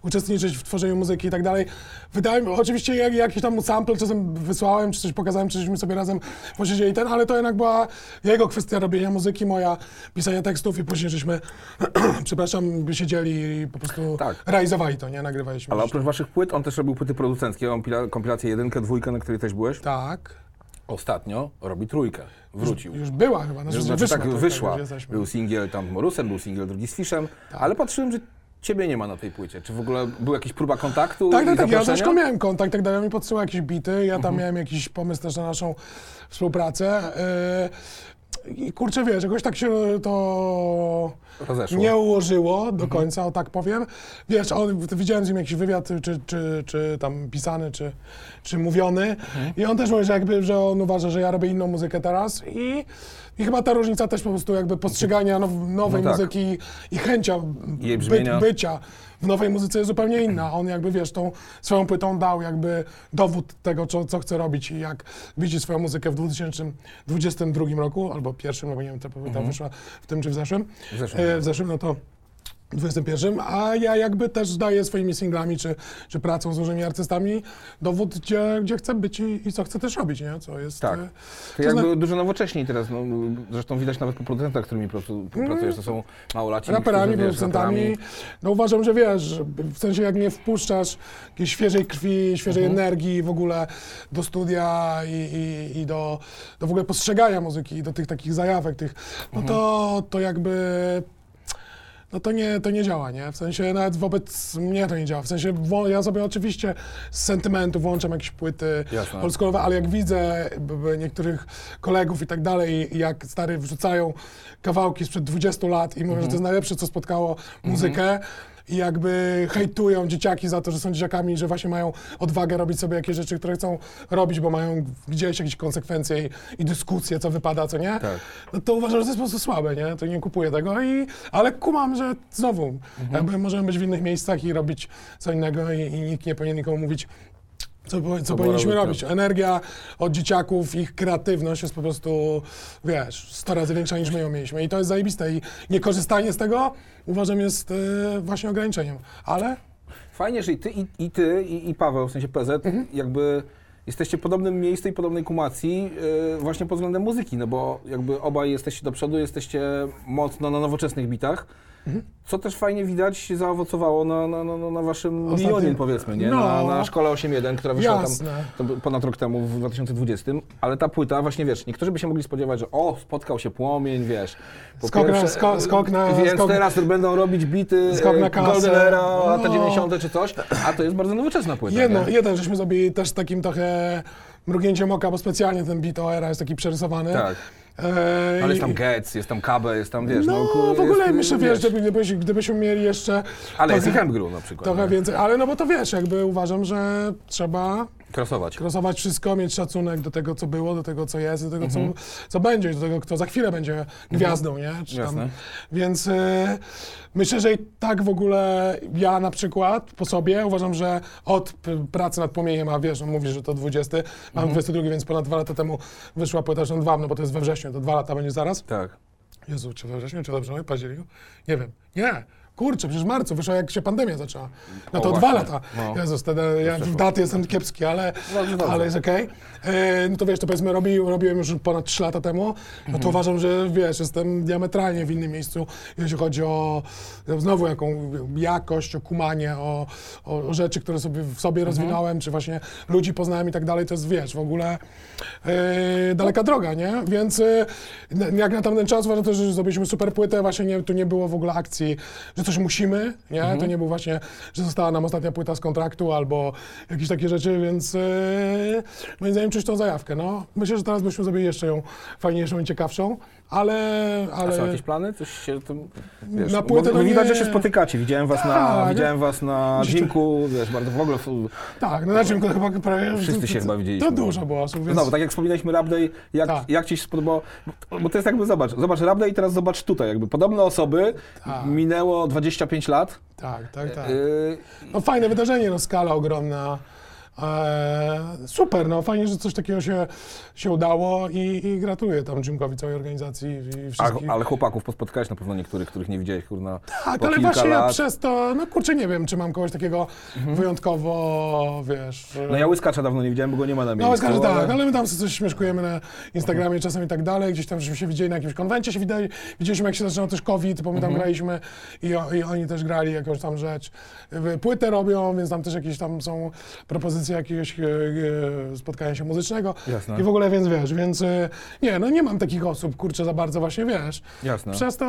uczestniczyć w tworzeniu muzyki i tak dalej. Wydaje mi się, oczywiście jakiś tam sample czasem wysłałem, czy coś pokazałem, czy żeśmy sobie razem posiedzieli ale to jednak była jego kwestia robienia muzyki, moja, pisania tekstów i później żeśmy, siedzieli i po prostu realizowali to, nie? Nagrywaliśmy. Ale oprócz waszych płyt, on też robił płyty producenckie, on kompilację 1, 2, na której też byłeś. Tak. Ostatnio robi 3, wrócił. Już była chyba, wyszła. Był singiel tam z Morusem, był singiel drugi z Fiszem, ale patrzyłem, że ciebie nie ma na tej płycie. Czy w ogóle była jakaś próba kontaktu? Tak, ja też miałem kontakt, tak dalej, mi podsyłał jakieś bity, ja tam miałem jakiś pomysł też na naszą współpracę. I kurczę, wiesz, jakoś tak się to rozeszło. Nie ułożyło do końca, o tak powiem. Wiesz, widziałem z nim jakiś wywiad, czy tam pisany, czy mówiony. I on też mówi, że jakby, że on uważa, że ja robię inną muzykę teraz i chyba ta różnica też po prostu jakby postrzegania nowej muzyki i chęcia bycia w nowej muzyce jest zupełnie inna. On jakby, wiesz, tą swoją płytą dał jakby dowód tego, co chce robić i jak widzi swoją muzykę w 2022 roku, albo pierwszym, bo nie wiem, ta płyta wyszła w tym czy w zeszłym. W zeszłym, no to w 21, a ja jakby też daję swoimi singlami, czy pracą z różnymi artystami dowód, gdzie chcę być i co chcę też robić, nie? Co jest... Tak. To jakby dużo nowocześniej teraz, no, zresztą widać nawet po producentach, którymi pracujesz, to są małolaci. Raperami, producentami. No uważam, że wiesz, w sensie jak nie wpuszczasz jakiejś świeżej krwi, świeżej energii w ogóle do studia i do w ogóle postrzegania muzyki, do tych takich zajawek, no to jakby... No to nie działa, nie? W sensie nawet wobec mnie to nie działa. W sensie ja sobie oczywiście z sentymentu włączam jakieś płyty oldschoolowe, ale jak widzę niektórych kolegów i tak dalej, jak stary wrzucają kawałki sprzed 20 lat i mówią, że to jest najlepsze, co spotkało muzykę, i jakby hejtują dzieciaki za to, że są dzieciakami, że właśnie mają odwagę robić sobie jakieś rzeczy, które chcą robić, bo mają gdzieś jakieś konsekwencje i dyskusje, co wypada, co nie, no to uważam, że to jest po prostu słabe, nie? To nie kupuję tego, ale kumam, że znowu, jakby możemy być w innych miejscach i robić co innego i nikt nie powinien nikomu mówić, co powinniśmy robić. Energia od dzieciaków, ich kreatywność jest po prostu, wiesz, 100 razy większa niż my ją mieliśmy i to jest zajebiste i niekorzystanie z tego uważam jest właśnie ograniczeniem, ale... Fajnie, że i ty, i Paweł, w sensie PZ, jakby jesteście w podobnym miejscu i podobnej kumacji właśnie pod względem muzyki, no bo jakby obaj jesteście do przodu, jesteście mocno na nowoczesnych bitach. Co też fajnie widać, zaowocowało na waszym milionie, powiedzmy, nie? No. Na szkole 8.1, która wyszła tam ponad rok temu, w 2020, ale ta płyta, właśnie wiesz, niektórzy by się mogli spodziewać, że spotkał się Płomień, wiesz. Skok na teraz będą robić bity Golden Era, lata 90. czy coś, a to jest bardzo nowoczesna płyta. Jeden żeśmy zrobili też takim trochę mrugnięciem oka, bo specjalnie ten bit o Era jest taki przerysowany. Tak. Ale jest tam Getz, jest tam Kabe, jest tam, wiesz, w ogóle jest, myślę, wiesz, gdybyśmy mieli jeszcze... Ale jest i Hemgru na przykład. Trochę więcej, ale no bo to wiesz, jakby uważam, że trzeba... Krosować wszystko, mieć szacunek do tego, co było, do tego, co jest, do tego, co będzie, do tego, kto za chwilę będzie gwiazdą, nie? Czy tam. Jasne. Więc myślę, że i tak w ogóle ja na przykład po sobie uważam, że od pracy nad Płomieniem, a wiesz, mówisz, że to 20, mam 22, więc ponad 2 lata temu wyszła płyta, że no bo to jest we wrześniu, to 2 lata będzie zaraz. Tak. Jezu, czy we wrześniu, czy dobrze, październiku? Nie wiem. Nie. Kurczę, przecież w marcu wyszła, jak się pandemia zaczęła. No to 2 lata. No. Jezus, wtedy ja w daty jestem kiepski, ale jest okej. No to wiesz, to powiedzmy robiłem już ponad 3 lata temu, no to uważam, że wiesz, jestem diametralnie w innym miejscu, jeśli chodzi o znowu jakość, o kumanie, o rzeczy, które sobie rozwinąłem, czy właśnie ludzi poznałem i tak dalej, to jest wiesz, w ogóle daleka droga, nie? Więc jak na tamten czas uważam też, że zrobiliśmy super płytę, właśnie tu nie było w ogóle akcji, że coś musimy, nie? To nie był właśnie, że została nam ostatnia płyta z kontraktu albo jakieś takie rzeczy, więc moim zdaniem czyś tą zajawkę, no. Myślę, że teraz byśmy zrobili jeszcze ją fajniejszą i ciekawszą, ale... A są jakieś plany? Coś się tym, wiesz, na płytę, bo widać, że się spotykacie, widziałem was na dżinku, wiesz, bardzo w ogóle... Tak, no na dżinku to chyba prawie... Wszyscy się chyba widzieliśmy. To dużo było osób, więc... No, tak jak wspominaliśmy, Rapdej, jak ci się spodobało... Bo to jest jakby, zobacz Rapdej i teraz zobacz tutaj, jakby podobne osoby, minęło 25 lat. Tak. No fajne wydarzenie, no skala ogromna. Super, no fajnie, że coś takiego się udało i gratuluję tam Jimkowi, całej organizacji i wszystkich. Ale chłopaków pospotkałeś na pewno niektórych, których nie widziałeś, kurna, tak, ale właśnie lat. Ja przez to, no kurczę, nie wiem, czy mam kogoś takiego wyjątkowo, wiesz... No ja Łyskacza dawno nie widziałem, bo go nie ma na miejscu. No Łyskacza, tak, ale my tam coś śmieszkujemy na Instagramie czasem i tak dalej, gdzieś tam żeśmy się widzieli na jakimś konwencie, widzieliśmy jak się zaczynał też COVID, bo my tam graliśmy i oni też grali jakąś tam rzecz. Płytę robią, więc tam też jakieś tam są propozycje jakiegoś spotkania się muzycznego. Jasne. I w ogóle, więc wiesz, więc nie, no nie mam takich osób, kurczę, za bardzo właśnie, wiesz. Jasne. Przez to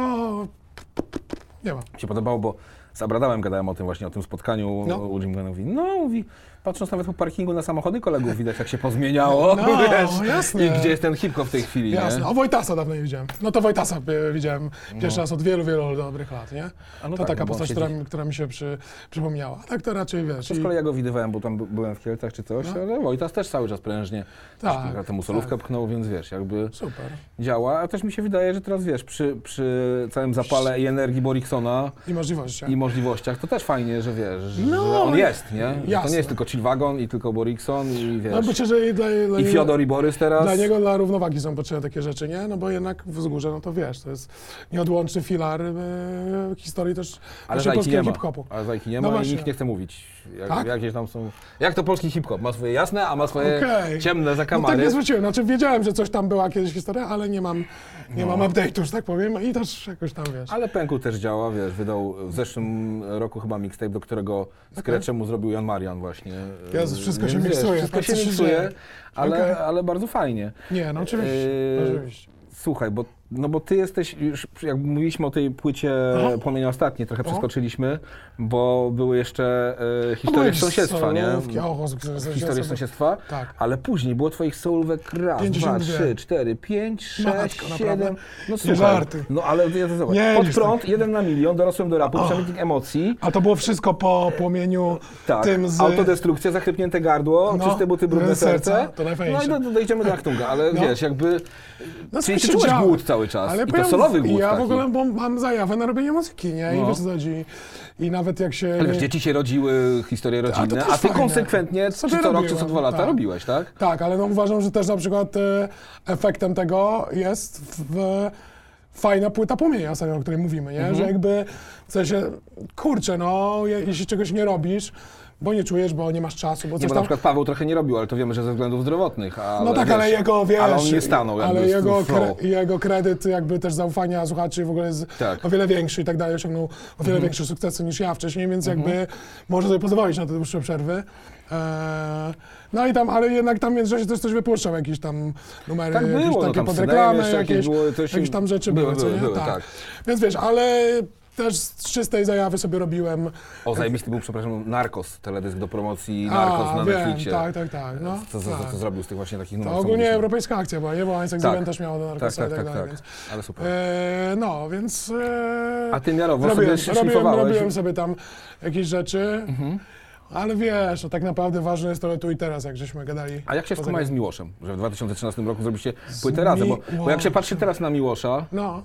nie mam. Mi się podobało, bo z Abradałem gadałem o tym właśnie, o tym spotkaniu u Jimka, mówi, patrząc nawet po parkingu na samochody kolegów, widać jak się pozmieniało, no, wiesz, jasne. I gdzie jest ten hip-hop w tej chwili, jasne. Nie? O Wojtasa dawno nie widziałem. No to Wojtasa widziałem pierwszy raz od wielu, wielu dobrych lat, nie? No to tak, taka postać, która mi się przypomniała. A tak to raczej, wiesz... To z kolei ja go widywałem, bo tam byłem w Kielcach czy coś, ale Wojtas też cały czas prężnie temu solówkę pchnął, więc wiesz, jakby super działa. A też mi się wydaje, że teraz, wiesz, przy całym zapale i energii Boriksona... I możliwościach, to też fajnie, że wiesz, że on jest, nie? Jasne. To nie jest tylko Chillwagon i tylko Borikson i wiesz, myślę, że i Fiodor i Borys teraz. Dla niego, dla równowagi są potrzebne takie rzeczy, nie? No bo jednak w Wzgórze, no to wiesz, to jest nieodłączny filar historii też polskiego hip-hopu. Ale Zajki nie ma i nikt nie chce mówić. Jakieś tam są... Jak to polski hip-hop? Ma swoje jasne, a ma swoje ciemne zakamary. No tak nie zwróciłem, znaczy wiedziałem, że coś tam była kiedyś historia, ale nie mam update'u, że tak powiem, i też jakoś tam wiesz. Ale Pęku też działa, wiesz, wydał w zeszłym roku chyba mixtape, do którego z Kreczem mu zrobił Jan Marian właśnie. Jezus, wszystko się miksuje. Wszystko się miksuje, ale bardzo fajnie. Nie, no oczywiście. Słuchaj, bo ty jesteś, już jak mówiliśmy o tej płycie Płomienia ostatniej, trochę przeskoczyliśmy, bo były jeszcze historie sąsiedztwa, nie? Historie sąsiedztwa, ale później było twoich solówek raz, 52. 2, 3, 4, 5, 6, Matko, 7, naprawdę? No słuchaj, no ale ja to zobacz, Pod prąd, 1 na milion, dorosłem do rapu, przemytnik emocji. A to było wszystko po Płomieniu tym z... Autodestrukcja, zachrypnięte gardło, czyste buty, brudne serce. To najfajniejsze. No i dojdziemy do Achtunga, ale wiesz, jakby... Czyli ty czułeś głód cały czas i to solowy głód. Ja w ogóle mam zajawę na robienie muzyki, nie? I wiesz co chodzi. I nawet jak się... Ale wiesz, dzieci się rodziły, historie rodzinne, a ty konsekwentnie co rok czy co 2 lata robiłeś, tak? Tak, ale no uważam, że też na przykład efektem tego jest fajna płyta Płomienia, o której mówimy, nie? Że jakby w sensie, kurczę, no, jeśli czegoś nie robisz, bo nie czujesz, bo nie masz czasu, bo coś tam... Na przykład Paweł trochę nie robił, ale to wiemy, że ze względów zdrowotnych, ale no tak, wiesz, ale jego, wiesz... Ale on nie stanął, ale jego kredyt jakby też zaufania słuchaczy w ogóle jest o wiele większy i tak dalej, osiągnął o wiele większe sukcesy niż ja wcześniej, więc jakby może sobie pozwolić na te dłuższe przerwy. No i tam, ale jednak tam międzyczasie też coś wypuszczał, jakieś tam numery, tak było, jakieś takie tam pod reklamy, jakieś tam rzeczy były, tak. Więc wiesz, ale... Też z czystej zajawy sobie robiłem. O, zajebisty był, przepraszam, Narcos, teledysk do promocji Narcos na Netflixie. Tak. No, co zrobił z tych właśnie takich numerów? To ogólnie europejska akcja była, nie? Bo Einstein też miał do Narcosa i tak dalej. Więc... Ale super. Więc... A ty miarowo sobie szlifowałeś? Robiłem sobie tam jakieś rzeczy. Ale wiesz, tak naprawdę ważne jest to tu i teraz, jak żeśmy gadali. A jak się skumałeś z Miłoszem, że w 2013 roku zrobiliście płytę razem? Bo jak się patrzy teraz na Miłosza... No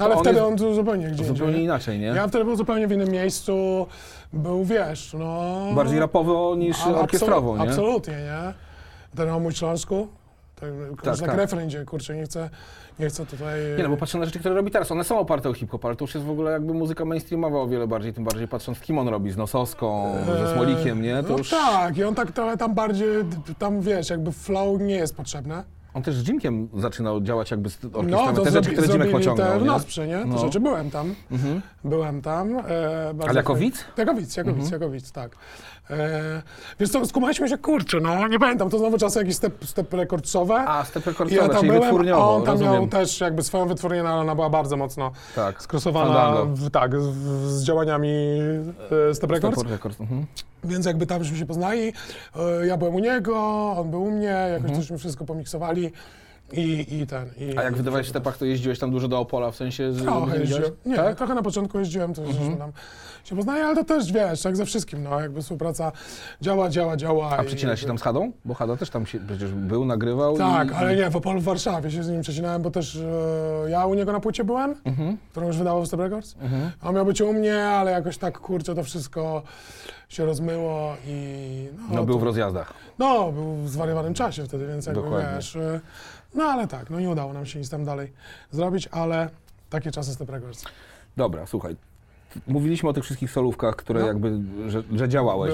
ale wtedy on zupełnie gdzieś indziej. Zupełnie inaczej, nie? Ja wtedy był zupełnie w innym miejscu, był, wiesz, no... Bardziej rapowo niż orkiestrowo, nie? Absolutnie, nie? Ten o mój Śląsku, tak refren idzie, kurczę, nie chcę tutaj... Nie no, bo patrzę na rzeczy, które robi teraz, one są oparte o hip-hop, ale to już jest w ogóle jakby muzyka mainstreamowa o wiele bardziej, tym bardziej patrząc, kim on robi, z Nosowską, ze Smolikiem, nie? To już... tak, i on tak trochę tam bardziej, tam wiesz, jakby flow nie jest potrzebne. On też z Jimkiem zaczynał działać jakby z orkiestrami, te rzeczy, które Jimek pociągnął, nie? Nosprzy, nie? No. Te rzeczy, byłem tam, byłem tam. Ale jako widz? Jako widz, tak. Więc to skumaliśmy się, kurczę, no nie pamiętam, to znowu czasy jakieś step rekordsowe. A, step rekordsowe, ja czyli byłem, wytwórniowo, on tam miał też jakby swoją wytwórnię, ale ona była bardzo mocno skrosowana z działaniami Step Records. Więc jakby tam żeśmy się poznali, ja byłem u niego, on był u mnie, jakoś tośmy wszystko pomiksowali i a jak wydawałeś w stepach, to jeździłeś tam dużo do Opola, w sensie... Trochę jeździłem, nie, tak? Trochę na początku jeździłem, to żeśmy tam się poznali, ale to też wiesz, jak ze wszystkim, no jakby współpraca działa. A przecinasz się tam z Hadą? Bo Hada też tam się przecież był, nagrywał. Tak, ale nie, w Opolu, w Warszawie się z nim przecinałem, bo też ja u niego na płycie byłem, którą już wydawał w Step Records. On miał być u mnie, ale jakoś tak, kurczę, to wszystko się rozmyło i... No był w rozjazdach. No, był w zwariowanym czasie wtedy, więc jakby wiesz... No ale tak, no nie udało nam się nic tam dalej zrobić, ale takie czasy Step Records. Dobra, słuchaj. Mówiliśmy o tych wszystkich solówkach, które jakby, że działałeś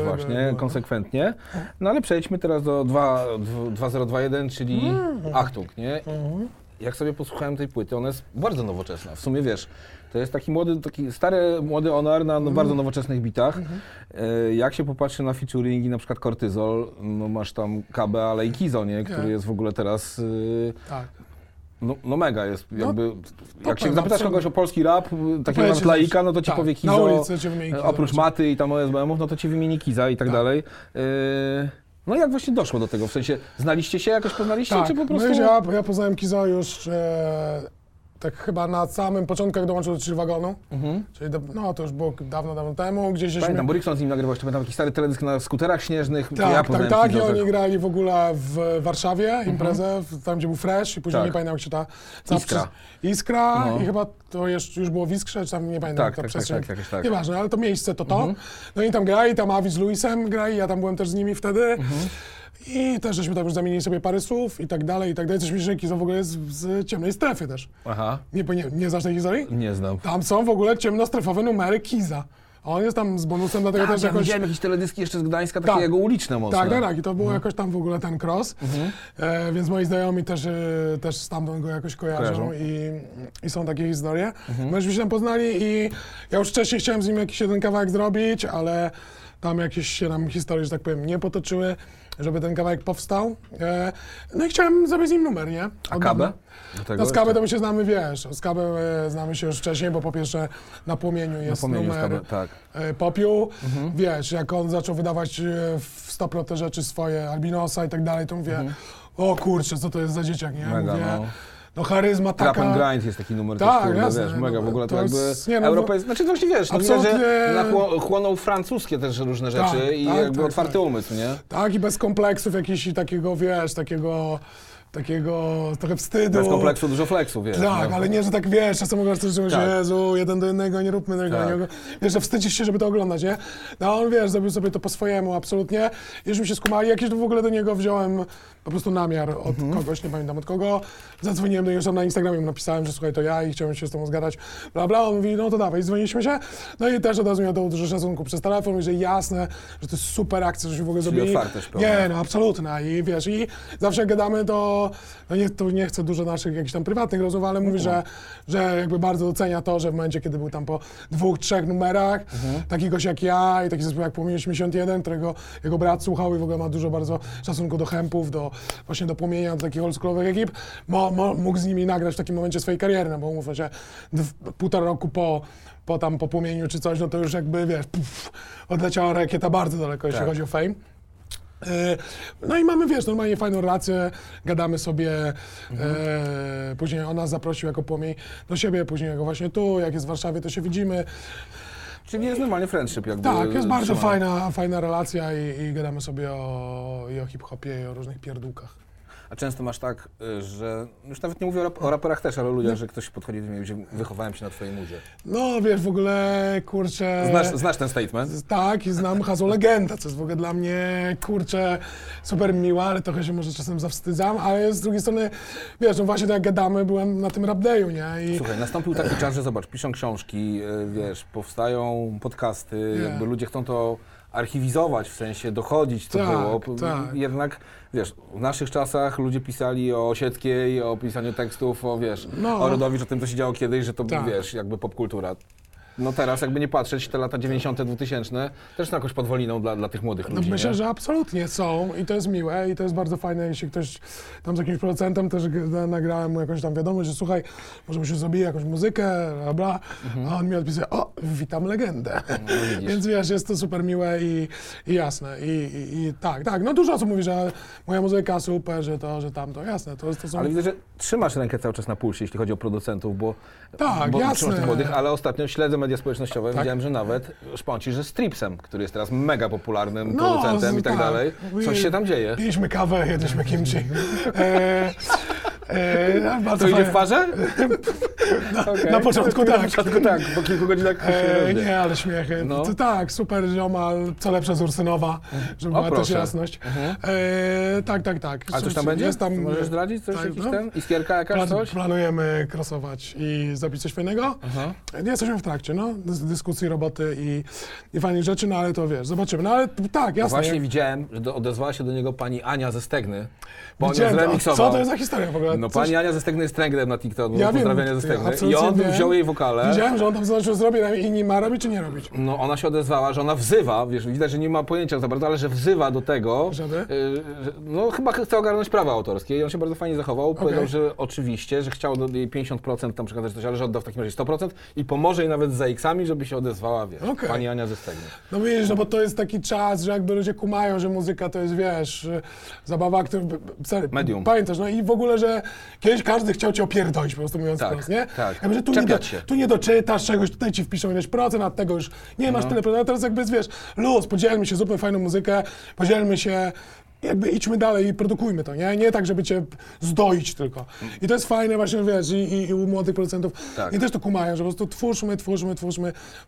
konsekwentnie. No ale przejdźmy teraz do 2021, czyli Achtung, nie? Jak sobie posłuchałem tej płyty, ona jest bardzo nowoczesna. W sumie wiesz, to jest taki stary, młody Onar na bardzo nowoczesnych bitach. Jak się popatrzy na featuringi, na przykład Kortyzol, no masz tam Kabe, ale i Kizo, nie? Który jest w ogóle teraz... Tak. No mega jest, jakby, jak się zapytasz kogoś o polski rap, takiego nawet laika, no to ci powie Kizo, na ulicy, oprócz Maty i tam OSBM-ów, no to ci wymieni Kiza i tak dalej. No jak właśnie doszło do tego? W sensie, znaliście się, jakoś poznaliście, czy po prostu... Ja poznałem Kizo już tak chyba na samym początku, jak dołączył do 3 wagonu. Czyli to już było dawno temu, gdzieś... Pamiętam, bo Rickson z nim nagrywał, to pamiętam taki stary teledysk na skuterach śnieżnych. Tak, i oni grali w ogóle w Warszawie imprezę, tam gdzie był Fresh i później nie pamiętam jak się ta... Iskra i chyba to już było w Iskrze, czy tam nie pamiętam jak ta przestrzeń. Tak. Nieważne, ale to miejsce to. No i tam grali, tam Avi z Luisem grali, ja tam byłem też z nimi wtedy. I też żeśmy tam już zamienili sobie parę słów i tak dalej. Coś mi się, Kizo w ogóle jest z ciemnej strefy też. Aha. Nie znasz tej historii? Nie znam. Tam są w ogóle ciemnostrefowe numery Kiza. A on jest tam z bonusem, dlatego też jakoś... widziałem jakieś teledyski jeszcze z Gdańska, takie jego uliczne mocno. Tak. I to było jakoś tam w ogóle ten cross. Więc moi znajomi też stamtąd go jakoś kojarzą i są takie historie. Myśmy się tam poznali i ja już wcześniej chciałem z nim jakiś jeden kawałek zrobić, ale tam jakieś się nam historie, że tak powiem, nie potoczyły, żeby ten kawałek powstał. No i chciałem zrobić z nim numer, nie? A Kabę? Z Kabę to my się znamy, wiesz, z Kabę znamy się już wcześniej, bo po pierwsze na Płomieniu jest numer Popiół. Wiesz, jak on zaczął wydawać w 100% te rzeczy swoje, Albinosa i tak dalej, to mówię, o kurczę, co to jest za dzieciak, nie? Mega, mówię, no charyzma taka... Trap and Grind jest taki numer, który wiesz, mega w ogóle to jakby europejski, znaczy właśnie wiesz, absolutnie... chłonął francuskie też różne rzeczy jakby otwarty umysł, nie? Tak i bez kompleksów jakiś i takiego wiesz, takiego trochę wstydu. Bez kompleksu, dużo flexu, wiesz. Tak, ale nie, że tak wiesz, czasem mogę coś mówić, Jezu, jeden do jednego, nie róbmy tego, wiesz, że wstydzisz się, żeby to oglądać, nie? No on, wiesz, zrobił sobie to po swojemu, absolutnie. Już mi się skumali, jakieś w ogóle do niego wziąłem po prostu namiar od kogoś, nie pamiętam od kogo. Zadzwoniłem do niego, tam na Instagramie mu napisałem, że słuchaj, to ja i chciałem się z tobą zgadać, bla, bla. On mówi, no to dawaj, dzwoniliśmy się. No i też od razu miał dużo szacunku przez telefon, mówi, że jasne, że to jest super akcja, że się w ogóle zrobili. Nie, no absolutna i wiesz, i zawsze gadamy to. No nie chcę dużo naszych jakichś tam prywatnych rozmów, ale mówi, że jakby bardzo docenia to, że w momencie, kiedy był tam po 2, 3 numerach, taki gość jak ja i taki zespół jak Płomień 81, którego jego brat słuchał i w ogóle ma dużo bardzo szacunku do Chępów, do Płomienia, do takich oldschoolowych ekip, mógł z nimi nagrać w takim momencie swojej kariery, no bo umówmy się, 1,5 roku po Płomieniu czy coś, no to już jakby, wiesz, odleciała rakieta bardzo daleko, jeśli chodzi o fame. No i mamy, wiesz, normalnie fajną relację, gadamy sobie, później on nas zaprosił jako Płomień do siebie, później jako właśnie tu, jak jest w Warszawie, to się widzimy. Czyli jest normalnie friendship jakby. Tak, jest bardzo fajna relacja i gadamy sobie o hip-hopie i o różnych pierdółkach. A często masz tak, że, już nawet nie mówię o raperach też, ale o ludziach, że ktoś podchodzi i mówi, że wychowałem się na twojej muzie. No wiesz, w ogóle, kurczę... Znasz ten statement? Tak, i znam hasło legenda, co jest w ogóle dla mnie, kurczę, super miła, ale trochę się może czasem zawstydzam, ale z drugiej strony, wiesz, no właśnie tak jak gadamy, byłem na tym Rapdeju, nie? I... Słuchaj, nastąpił taki czas, że zobacz, piszą książki, wiesz, powstają podcasty, jakby ludzie chcą to archiwizować, w sensie dochodzić, co było. Tak. Jednak, wiesz, w naszych czasach ludzie pisali o Osieckiej, o pisaniu tekstów, o, wiesz, o Rodowicz, o tym, co się działo kiedyś, że to, wiesz, jakby popkultura. No teraz, jakby nie patrzeć, te lata 90., 2000 też są jakąś podwoliną dla tych młodych ludzi. No myślę, że absolutnie są i to jest miłe i to jest bardzo fajne, jeśli ktoś tam z jakimś producentem też nagrałem mu jakąś tam wiadomość, że słuchaj, może byśmy zrobili jakąś muzykę, bla bla, a on mi odpisuje, o, witam legendę. No, więc wiesz, jest to super miłe i jasne. I tak, no dużo osób mówi, że moja muzyka super, że to, że tamto, jasne. To są... Ale widzę, że trzymasz rękę cały czas na pulsie, jeśli chodzi o producentów, bo jasne. Tych młodych, ale ostatnio śledzę media społecznościowe, widziałem, że nawet szpącisz ze Stripsem, który jest teraz mega popularnym producentem i tak dalej. Coś się tam dzieje. Piliśmy kawę, jedliśmy kimchi. To idzie w parze? Na początku tak. Na początku tak, po kilku godzinach nie, ale śmiechy. No. Tak, super ziomal, co lepsze z Ursynowa, żeby była też jasność. Tak. A coś tam będzie? Jest tam, możesz zdradzić? Coś jakiś ten? Iskierka jakaś? Coś? Planujemy crossować i zrobić coś fajnego. Nie jesteśmy w trakcie, no, dyskusji, roboty i fajnych rzeczy, no ale to wiesz, zobaczymy. No ale tak, jasne. No właśnie widziałem, że odezwała się do niego pani Ania ze Stegny, bo on ją zremiksował. Co to jest za historia w ogóle? No pani Ania ze Stegny jest trendem na TikToku, pozdrawiania ze Stegny. I on wziął jej wokale. Widziałem, że on tam znaczył, zrobię i nie ma robić, czy nie robić. No ona się odezwała, że ona wzywa, wiesz, widać, że nie ma pojęcia za bardzo, ale że wzywa do tego, żeby? No chyba chce ogarnąć prawa autorskie i on się bardzo fajnie zachował. Powiedział, że oczywiście, że chciał jej 50% tam przekazać coś, ale że oddał w takim razie 100% i pomoże jej nawet za X-ami, żeby się odezwała, wiesz, pani Ania ze Stegny. No wiesz, no bo to jest taki czas, że jakby ludzie kumają, że muzyka to jest, wiesz, zabawa, która... Medium. Pamiętasz, no i w ogóle, że kiedyś każdy chciał cię opierdolić, po prostu mówiąc wprost, nie? Tak, jakby, że tu nie doczytasz czegoś, tutaj ci wpiszą ileś procent, a tego już nie masz tyle procent, a teraz jakby, wiesz, luz, podzielmy się, zróbmy fajną muzykę, podzielmy się, jakby idźmy dalej i produkujmy to, nie? Nie tak, żeby cię zdoić tylko. I to jest fajne właśnie, wiesz, i u młodych producentów. I też to kumają, że po prostu twórzmy,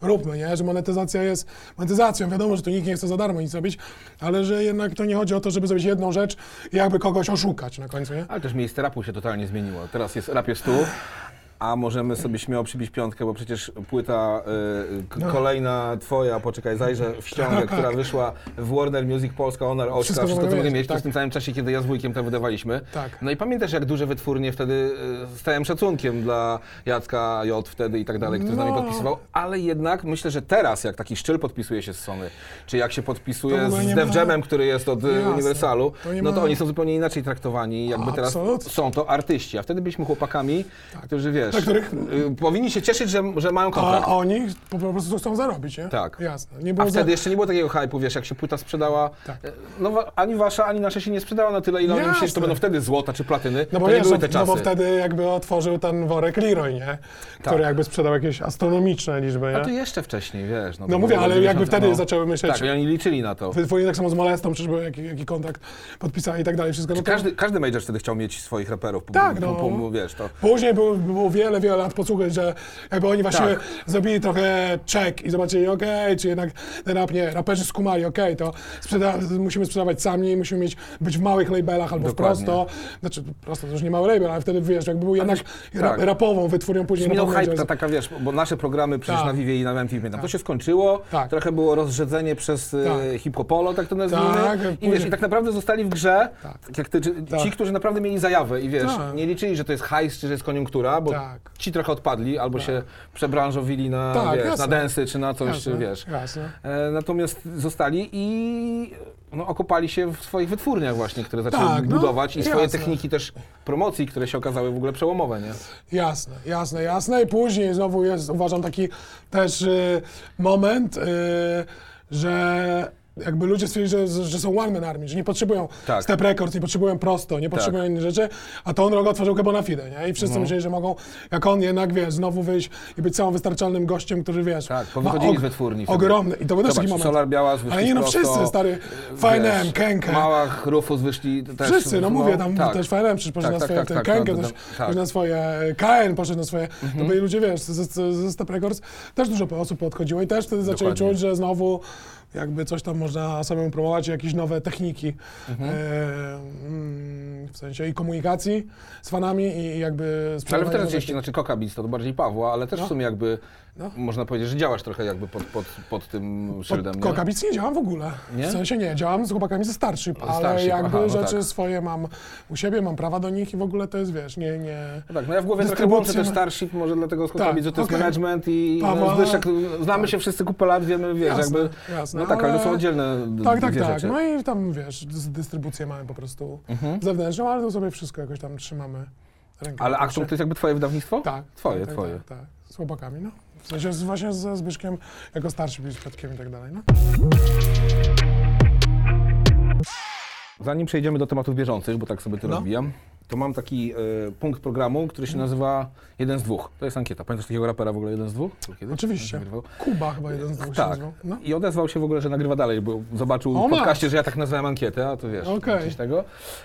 róbmy, nie? Że monetyzacja jest monetyzacją. Wiadomo, że tu nikt nie chce za darmo nic robić, ale że jednak to nie chodzi o to, żeby zrobić jedną rzecz i jakby kogoś oszukać na końcu, nie? Ale też miejsce rapu się totalnie zmieniło. Teraz jest rap jest tu. A możemy sobie śmiało przybić piątkę, bo przecież płyta kolejna twoja, poczekaj, zajrzę w ściągę, która wyszła w Warner Music Polska, Honor Ośka, wszystko to mogę mieć, to w tym samym czasie, kiedy ja z Wujkiem to wydawaliśmy. No i pamiętasz, jak duże wytwórnie wtedy z całym szacunkiem dla Jacka J wtedy i tak dalej, który z nami podpisywał, ale jednak myślę, że teraz, jak taki Szczyl podpisuje się z Sony, czy jak się podpisuje z Def Jamem, który jest od Uniwersalu, no to oni są zupełnie inaczej traktowani, jakby teraz są to artyści, a wtedy byliśmy chłopakami, którzy, wiesz, których... powinni się cieszyć, że mają kontrakt. A oni po prostu chcą zarobić, nie? Tak. Jasne. Nie było wtedy jeszcze nie było takiego hype'u, wiesz, jak się płyta sprzedała, no ani wasza, ani nasza się nie sprzedała na tyle, ile oni myśleli, że to będą wtedy złota czy platyny, no bo to nie były te czasy. No bo wtedy jakby otworzył ten worek Leroy, nie? Który jakby sprzedał jakieś astronomiczne liczby, nie? A to jeszcze wcześniej, wiesz. No mówię, ale jakby wtedy zaczęły myśleć. Tak, i oni liczyli na to. Wytwórnie tak samo z Molestą, przecież był jaki kontrakt podpisany i tak dalej, wszystko. Każdy major wtedy chciał mieć swoich raperów. Tak, no. Później było wiele lat posłuchać, że jakby oni właśnie zrobili trochę check i zobaczyli, okej, czy jednak ten rap nie, raperzy skumali, to musimy sprzedawać sami, musimy być w małych labelach albo prosto. Znaczy prosto to już nie mały label, ale wtedy wiesz, jakby był jednak rapową wytwórnią później. Minął hype taka, wiesz, bo nasze programy przecież na Vivie i na MTV, to się skończyło, trochę było rozrzedzenie przez hip-hopolo, tak to nazwijmy, i wiesz, i tak naprawdę zostali w grze ci, którzy naprawdę mieli zajawę i wiesz, nie liczyli, że to jest hajs, czy że jest koniunktura, bo ci trochę odpadli, albo się przebranżowili na, wiesz, na densy, czy na coś, czy wiesz. Natomiast zostali i no, okopali się w swoich wytwórniach właśnie, które zaczęły budować i swoje techniki też promocji, które się okazały w ogóle przełomowe, nie? Jasne. I później znowu jest, uważam, taki też moment, że jakby ludzie stwierdzili, że są one man army, że nie potrzebują Step Records, nie potrzebują prosto, nie potrzebują innych rzeczy, a to on drogę otworzył Bona Fide, nie? I wszyscy myśleli, że mogą, jak on jednak, wiesz, znowu wyjść i być samowystarczalnym gościem, który, wiesz, powychodzili z wytwórni. Ogromny. I to był też taki moment. Solar Białas wyszli ale nie, no wszyscy, stary, Fajnem, Kękę. Małach, Rufus wyszli też. Wszyscy, no mówię, tam też Fajnem przecież poszedł na swoje, ten Kękę poszedł na swoje, KN poszedł na swoje, to byli ludzie, wiesz, ze Step Records też dużo osób podchodziło i też wtedy zaczęli czuć, że znowu jakby coś tam można samemu promować, jakieś nowe techniki, w sensie i komunikacji z fanami i jakby... Ale teraz jeśli, znaczy Coca Beats to bardziej Pawła, ale też w sumie jakby można powiedzieć, że działasz trochę jakby pod tym szyldem, nie? Coca Beats nie działam w ogóle, nie? W sensie nie, działam z chłopakami ze Starship, ale jakby rzeczy swoje mam u siebie, mam prawa do nich i w ogóle to jest, wiesz, No tak, no ja w głowie trochę łączę też Starship, może dlatego z Coca Beats, że to jest management i Zbyszek, znamy się wszyscy kupę lat, wiemy, wiesz, jakby... No tak, ale to są oddzielne rzeczy. No i tam, wiesz, dystrybucję mamy po prostu zewnętrzną, ale to sobie wszystko jakoś tam trzymamy rękę. Ale Achtung to jest jakby twoje wydawnictwo? Tak. Twoje. Tak. Z chłopakami, no. W sensie właśnie ze Zbyszkiem, jako starszy, z Piotkiem i tak dalej, no. Zanim przejdziemy do tematów bieżących, bo tak sobie to rozbijam, to mam taki punkt programu, który się nazywa Jeden z dwóch. To jest ankieta. Pamiętasz takiego rapera w ogóle Jeden z dwóch? Kiedyś? Oczywiście. Kuba chyba Jeden z dwóch się nazywał. No. I odezwał się w ogóle, że nagrywa dalej, bo zobaczył w podcaście, że ja tak nazwałem ankietę, a to wiesz, coś tego.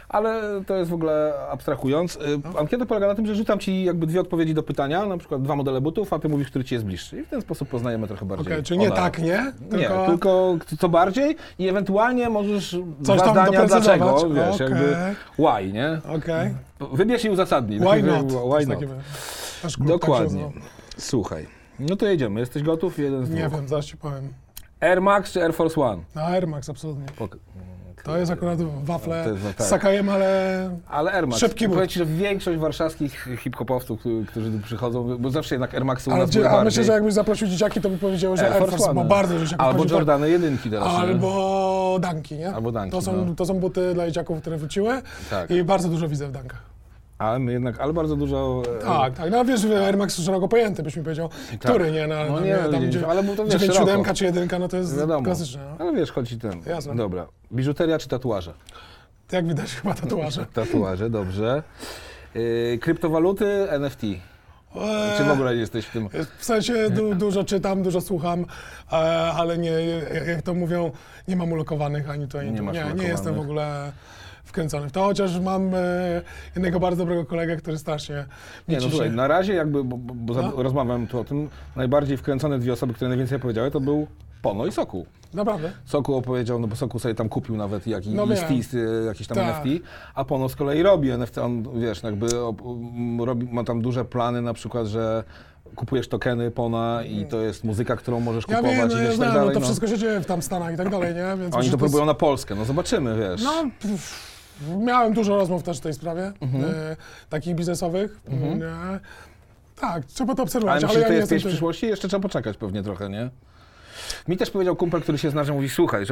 Ale to jest w ogóle abstrahując. Ankieta polega na tym, że rzucam ci jakby dwie odpowiedzi do pytania, na przykład dwa modele butów, a ty mówisz, który ci jest bliższy. I w ten sposób poznajemy trochę bardziej. Okej, czyli nie tak, nie? Tylko... Nie, tylko co bardziej i ewentualnie możesz coś tam doprecyzować. Dlaczego, wiesz, jakby why, nie? Wybierz i uzasadnij. Why not? Why not? Dokładnie. Słuchaj, no to jedziemy. Jesteś gotów? Jeden z dwóch. Nie wiem, zaraz ci powiem. Air Max czy Air Force One? No Air Max, absolutnie. To jest akurat wafle z Sakajem, ale... Ale Air Max. Szybki powiem ci, że większość warszawskich hip-hopowców, którzy tu przychodzą, bo zawsze jednak Air Maxy u nas były bardziej. Myślę, że jakbyś zaprosił dzieciaki, to by powiedziały, że Air Force ma bardzo dzieciaków. Albo Jordany jedynki teraz. Albo Danki, nie? Albo Danki, to są buty dla dzieciaków, które wróciły i bardzo dużo widzę w Dankach. Ale my jednak, ale bardzo dużo... Tak, no wiesz, Air Max szeroko pojęty, byś mi powiedział, który, nie? No nie, tam, gdzie, ale to wiesz, 9-7 czy 1, no to jest klasyczne. No. Ale wiesz, chodzi ten. Jasne. Dobra. Biżuteria czy tatuaże? Jak widać, chyba tatuaże. Tatuaże, dobrze. Kryptowaluty, NFT. Czy w ogóle jesteś w tym? W sensie dużo czytam, dużo słucham, ale nie, jak to mówią, nie mam ulokowanych ani to, ani to. Nie jestem w ogóle... wkręcony w to, chociaż mam jednego bardzo dobrego kolegę, który strasznie... Słuchaj, na razie jakby, bo rozmawiam tu o tym, najbardziej wkręcone dwie osoby, które najwięcej powiedziały, to był Pono i Sokół. Naprawdę? Sokół opowiedział, no bo Sokół sobie tam kupił nawet jakiś tam NFT, a Pono z kolei robi NFT, on wiesz, jakby ma tam duże plany na przykład, że kupujesz tokeny Pona i to jest muzyka, którą możesz kupować i tak dalej. No to wszystko się dzieje w tam Stanach i tak dalej, nie? Więc oni to próbują na Polskę, no zobaczymy, wiesz. Miałem dużo rozmów też w tej sprawie, takich biznesowych. Tak, trzeba to obserwować. Ale myślę, że to jest w przyszłości? Jeszcze trzeba poczekać pewnie trochę, nie? Mi też powiedział kumpel, który się zna, że mówi, słuchaj,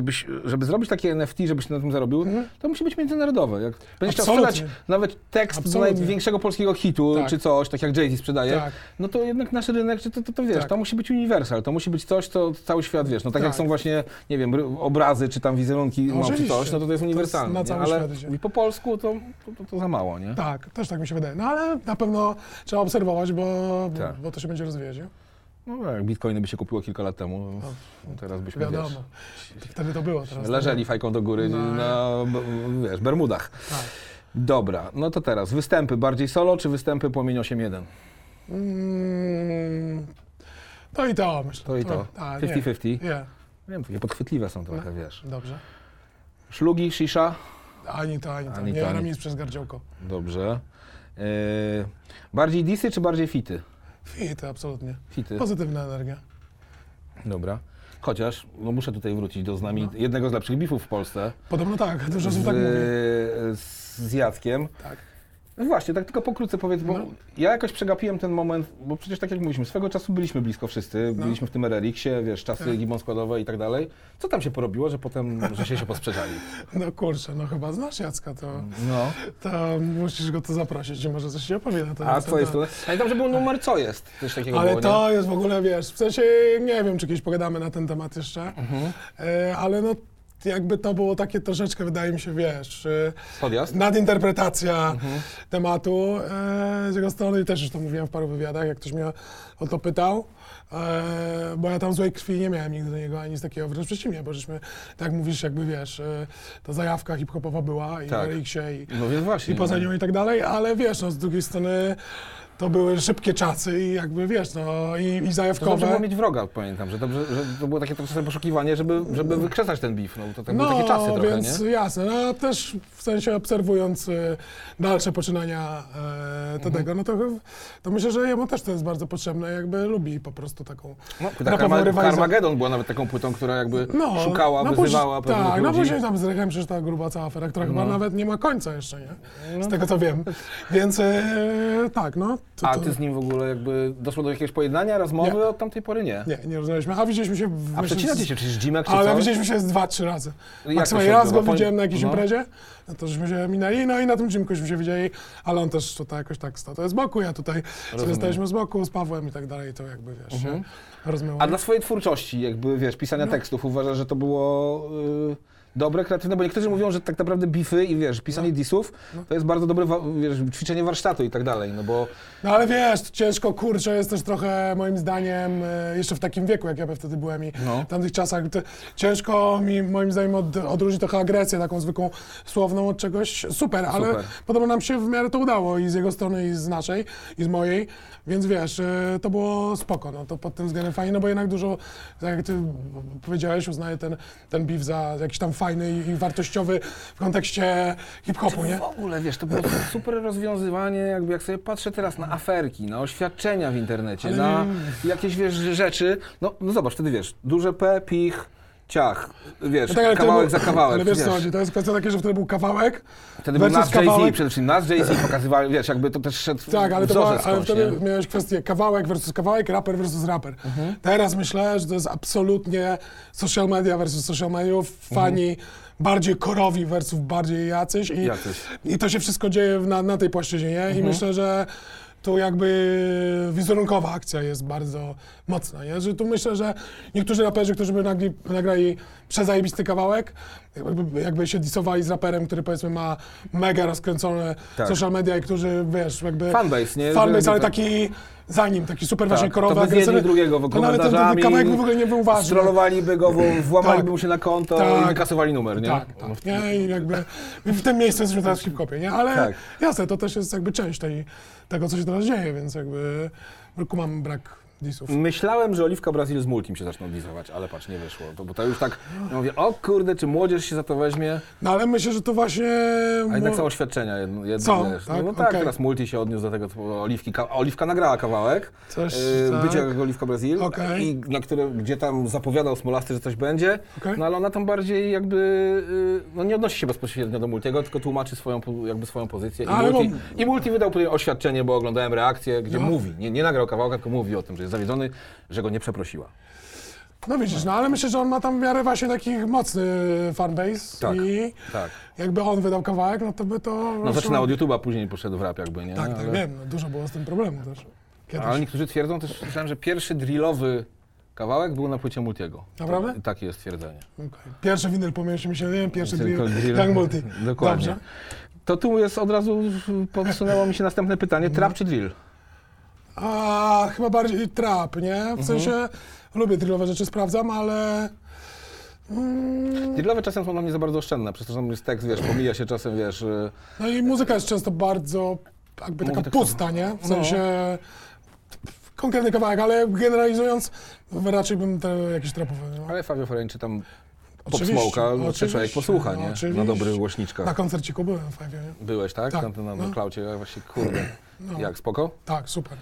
żeby zrobić takie NFT, żebyś na tym zarobił, to musi być międzynarodowe. Jak będziesz chciał sprzedać nawet tekst największego polskiego hitu, czy coś, tak jak Jay-Z sprzedaje, no to jednak nasz rynek, to wiesz, to musi być uniwersal, to musi być coś, co cały świat, wiesz, no tak jak są właśnie, nie wiem, obrazy, czy tam wizerunki, czy coś, no to jest uniwersalne, ale po polsku to za mało, nie? Tak, też tak mi się wydaje, no ale na pewno trzeba obserwować, bo to się będzie rozwijać, nie? No jak bitcoiny by się kupiło kilka lat temu, teraz byśmy, wiadomo, wtedy to było. Teraz leżeli fajką do góry na Bermudach. Tak. Dobra, no to teraz występy bardziej solo, czy występy Płomień 8.1? To i to, myślę. 50-50? Nie wiem, takie podchwytliwe są trochę, wiesz. Dobrze. Szlugi, shisha? Ani to. Nie gram nic przez gardziołko. Dobrze. Bardziej disy, czy bardziej fity? Fity, absolutnie. Fity. Pozytywna energia. Dobra. Chociaż, no muszę tutaj wrócić do jednego z lepszych bifów w Polsce. Podobno tak, dużo osób tak mówi. Z Jackiem. Tak. No właśnie, tak tylko pokrótce powiedz, bo ja jakoś przegapiłem ten moment, bo przecież tak jak mówiliśmy, swego czasu byliśmy blisko wszyscy, byliśmy w tym RRX-ie, wiesz, czasy gibon składowe i tak dalej. Co tam się porobiło, że potem, że się posprzeczali? No kurczę, no chyba znasz Jacka, to musisz go tu zaprosić i może coś się opowiada. A co jest to? Pamiętam, że był numer co jest, coś takiego. Ale było, to jest w ogóle, wiesz, w sensie nie wiem, czy kiedyś pogadamy na ten temat jeszcze, ale no jakby to było takie troszeczkę, wydaje mi się, wiesz, nadinterpretacja tematu. Z jego strony też już to mówiłem w paru wywiadach, jak ktoś mnie o to pytał, bo ja tam złej krwi nie miałem nigdy do niego, ani nic takiego, wręcz przeciwnie, bo żeśmy, tak mówisz, jakby wiesz, ta zajawka hip-hopowa była i w RX-ie i poza nią i tak dalej, ale wiesz, no z drugiej strony To były szybkie czasy i jakby, wiesz, no i zajawkowe. To dobrze było mieć wroga, pamiętam, że, dobrze, że to było takie trochę poszukiwanie, żeby wykrzesać ten beef, no to tak były takie czasy trochę, więc, nie? Jasne, no też w sensie obserwując dalsze poczynania Tedego, no to myślę, że jemu też to jest bardzo potrzebne, jakby lubi po prostu taką... No, Carmageddon była nawet taką płytą, która jakby szukała, wyzywała pewnych ludzi. Tak, no później tam z Rechem przecież ta gruba cała afera, która chyba nawet nie ma końca jeszcze, nie? Z tego co wiem, więc tak, no. A ty z nim w ogóle jakby doszło do jakiegoś pojednania, rozmowy? Nie. Od tamtej pory nie? Nie, nie rozmawialiśmy, a widzieliśmy się... A przecinacie się, przecież Dzimek czy coś? Ale widzieliśmy się z 2-3 razy. Maksymalnie raz go widziałem na jakiejś imprezie, no to żeśmy się minęli, no i na tym Dzimkuśmy się widzieli, ale on też tutaj jakoś tak stał, to jest z boku, ja tutaj staliśmy z boku, z Pawłem i tak dalej, to jakby wiesz, się rozmyło. A dla swojej twórczości jakby, wiesz, pisania tekstów uważasz, że to było... Dobre, kreatywne, bo niektórzy mówią, że tak naprawdę bify i wiesz, pisanie disów to jest bardzo dobre, wiesz, ćwiczenie warsztatu i tak dalej, no bo... No ale wiesz, ciężko, kurczę, jest też trochę moim zdaniem, jeszcze w takim wieku, jak ja wtedy byłem i w tamtych czasach, ciężko mi moim zdaniem odróżnić trochę agresję taką zwykłą, słowną od czegoś super, ale podobno nam się w miarę to udało i z jego strony, i z naszej, i z mojej, więc wiesz, to było spoko, no to pod tym względem fajnie, no bo jednak dużo, jak ty powiedziałeś, uznaję ten bif za jakiś tam fajny i wartościowy w kontekście hip-hopu, nie? W ogóle, wiesz, to było super rozwiązywanie, jakby jak sobie patrzę teraz na aferki, na oświadczenia w internecie, na jakieś, wiesz, rzeczy, no zobacz, wtedy, wiesz, duże P, pich, ciach, wiesz, no tak, kawałek za kawałek. Ale wiesz co chodzi, to jest kwestia takie, że wtedy był kawałek, wtedy był nas Jay-Z, przede wszystkim nas Jay-Z pokazywali, wiesz, jakby to też szedł. Tak, ale, wtedy miałeś kwestię kawałek versus kawałek, raper versus raper. Teraz myślę, że to jest absolutnie social media versus social media, fani bardziej korowi versus bardziej jacyś i to się wszystko dzieje na tej płaszczyźnie, nie? I myślę, że tu jakby wizerunkowa akcja jest bardzo mocna, nie? Że tu myślę, że niektórzy raperzy, którzy by nagrali przezajebisty kawałek, jakby się disowali z raperem, który powiedzmy ma mega rozkręcone social media i którzy, wiesz, jakby... Fanbase, nie? Fanbase, ale taki... Za nim, taki super właśnie korowy, agresywny, drugiego w ogóle ten kawałek w ogóle nie był ważny. Strollowaliby go, włamaliby mu się na konto i wykasowali numer, nie? Tak, nie? I jakby w tym miejscu jesteśmy teraz w hip-hopie, nie? Ale jasne, to też jest jakby część tego, co się teraz dzieje, więc jakby kumam brak disów. Myślałem, że Oliwka Brazil z Multim się zaczną disować, ale patrz, nie wyszło, bo to już tak, ja mówię, o kurde, czy młodzież się za to weźmie? No ale myślę, że to właśnie... A jednak są oświadczenia jedno, wiesz. Tak? No tak, teraz Multi się odniósł do tego, co Oliwki, Oliwka nagrała kawałek, bycie jak Oliwka Brazil, i na które, gdzie tam zapowiadał Smolasty, że coś będzie, no ale ona tam bardziej jakby, no nie odnosi się bezpośrednio do Multiego, tylko tłumaczy swoją, jakby swoją pozycję. I Multi wydał tutaj oświadczenie, bo oglądałem reakcję, gdzie mówi, nie nagrał kawałka, tylko mówi o tym, że jest zawiedziony, że go nie przeprosiła. No widzisz, no ale myślę, że on ma tam w miarę właśnie takich mocny fanbase i jakby on wydał kawałek, no to by to... No zaczynał od YouTube'a, później poszedł w rap jakby, nie? Tak, ale... wiem, no dużo było z tym problemu też. Kiedyś. Ale niektórzy twierdzą też, słyszałem, że pierwszy drillowy kawałek był na płycie Multiego. Naprawdę? Takie jest twierdzenie. Pierwszy winyl, pomyślałem, mi się, nie wiem, pierwszy drill, Young Multi. Dokładnie. Dobrze. To tu jest od razu, podsunęło mi się następne pytanie, trap czy drill? A chyba bardziej trap, nie? W sensie lubię drillowe rzeczy, sprawdzam, ale... Drillowe czasem są dla mnie za bardzo oszczędne, przez to, że tam jest tekst, wiesz, pomija się czasem, wiesz... No i muzyka jest często bardzo jakby taka pusta, nie? W sensie... Konkretny kawałek, ale generalizując, raczej bym jakieś trapowe... No. Ale Fabio Foreign tam... Pop Smoke'a, czy człowiek posłucha, nie? Oczywiście. Na dobrych głośniczkach. Na koncerciku byłem w Fajwie, nie? Byłeś, tak? Tak. Tam na Klaucie, ja właśnie, kurde. No. Jak, spoko? Tak, super.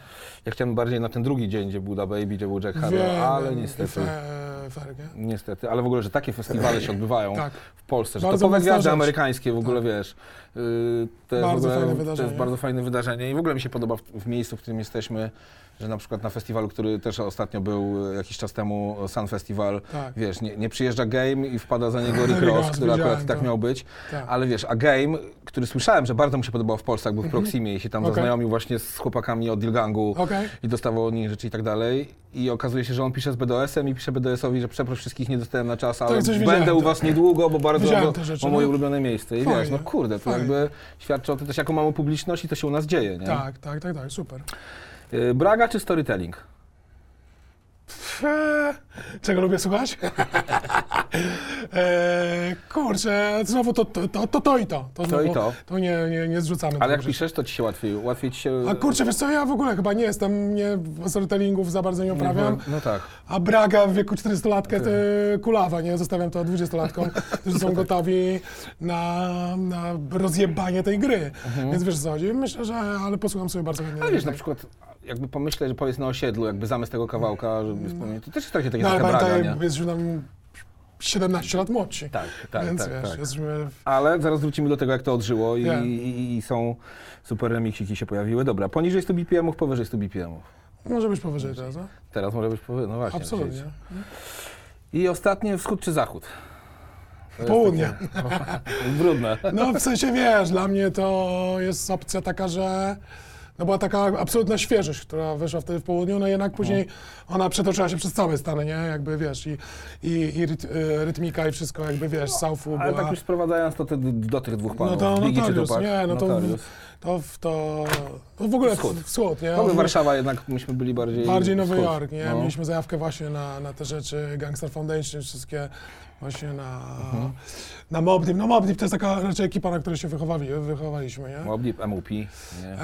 Ja chciałem bardziej na ten drugi dzień, gdzie był Da Baby, gdzie był Jack Harlow, ale niestety... Niestety, ale w ogóle, że takie festiwale się odbywają w Polsce, że topowe gwiazdy amerykańskie w ogóle, wiesz, to jest bardzo fajne wydarzenie i w ogóle mi się podoba w miejscu, w którym jesteśmy, że na przykład na festiwalu, który też ostatnio był jakiś czas temu, Sun Festival, wiesz, nie przyjeżdża Game i wpada za niego Rick Ross, który akurat tak miał być, ale wiesz, a Game, który słyszałem, że bardzo mu się podobał w Polsce, jak był w Proximie i się tam zaznajomił właśnie z chłopakami od Dil Gangu i dostawał od nich rzeczy i tak dalej i okazuje się, że on pisze z BDS-em i pisze BDS-owi, że przeproś wszystkich, nie dostałem na czas, ale będę u was niedługo, bo bardzo o moje ulubione miejsce i wiesz, no kurde, to jakby świadczy o tym też, jaką mamy publiczność i to się u nas dzieje, nie? Tak, super. Braga czy storytelling? Czego lubię słuchać? Kurczę, znowu to i to. To i to. To nie zrzucamy. Ale jak rzeczy piszesz, to ci się łatwiej ci się... A kurczę, wiesz co, ja w ogóle chyba nie jestem, nie storytellingów za bardzo nie uprawiam. No tak. A Braga w wieku 40-latkę to kulawa, nie? Zostawiam to 20-latkom, którzy są gotowi na rozjebanie tej gry. Mhm. Więc wiesz co chodzi? Myślę, że... Ale posłucham sobie bardzo chętnie. Ale wiesz, na przykład... Jakby pomyśleć, że powiedz na osiedlu, jakby zamysł tego kawałka, żeby wspomnieć, to też trochę takie taka Braga, nie? No ale jest już nam 17 lat młodsi, tak, więc wiesz. Jesteśmy... Ale zaraz wrócimy do tego, jak to odżyło i są super remiksiki się pojawiły. Dobra, poniżej 100 BPM-ów, powyżej 100 BPM-ów. Może być powyżej teraz, no? Teraz może być powyżej, no właśnie. Absolutnie. I ostatnie, wschód czy zachód? Południe. Brudne. No w sensie, wiesz, dla mnie to jest opcja taka, że... No była taka absolutna świeżość, która weszła wtedy w południu, no jednak później ona przetoczyła się przez całe Stany, nie? Jakby wiesz, i rytmika i wszystko, jakby wiesz, no, Southu ale była... tak już sprowadzając to do tych dwóch panów. No to Notarius, nie, no to w ogóle wschód, nie? No my Warszawa jednak, myśmy byli bardziej Nowy Jork, nie? No. Mieliśmy zajawkę właśnie na te rzeczy, Gangster Foundation, wszystkie właśnie na Mobb Deep. No Mobb Deep to jest taka raczej ekipa, na której się wychowaliśmy, nie? Mobb Deep, MOP. Nie?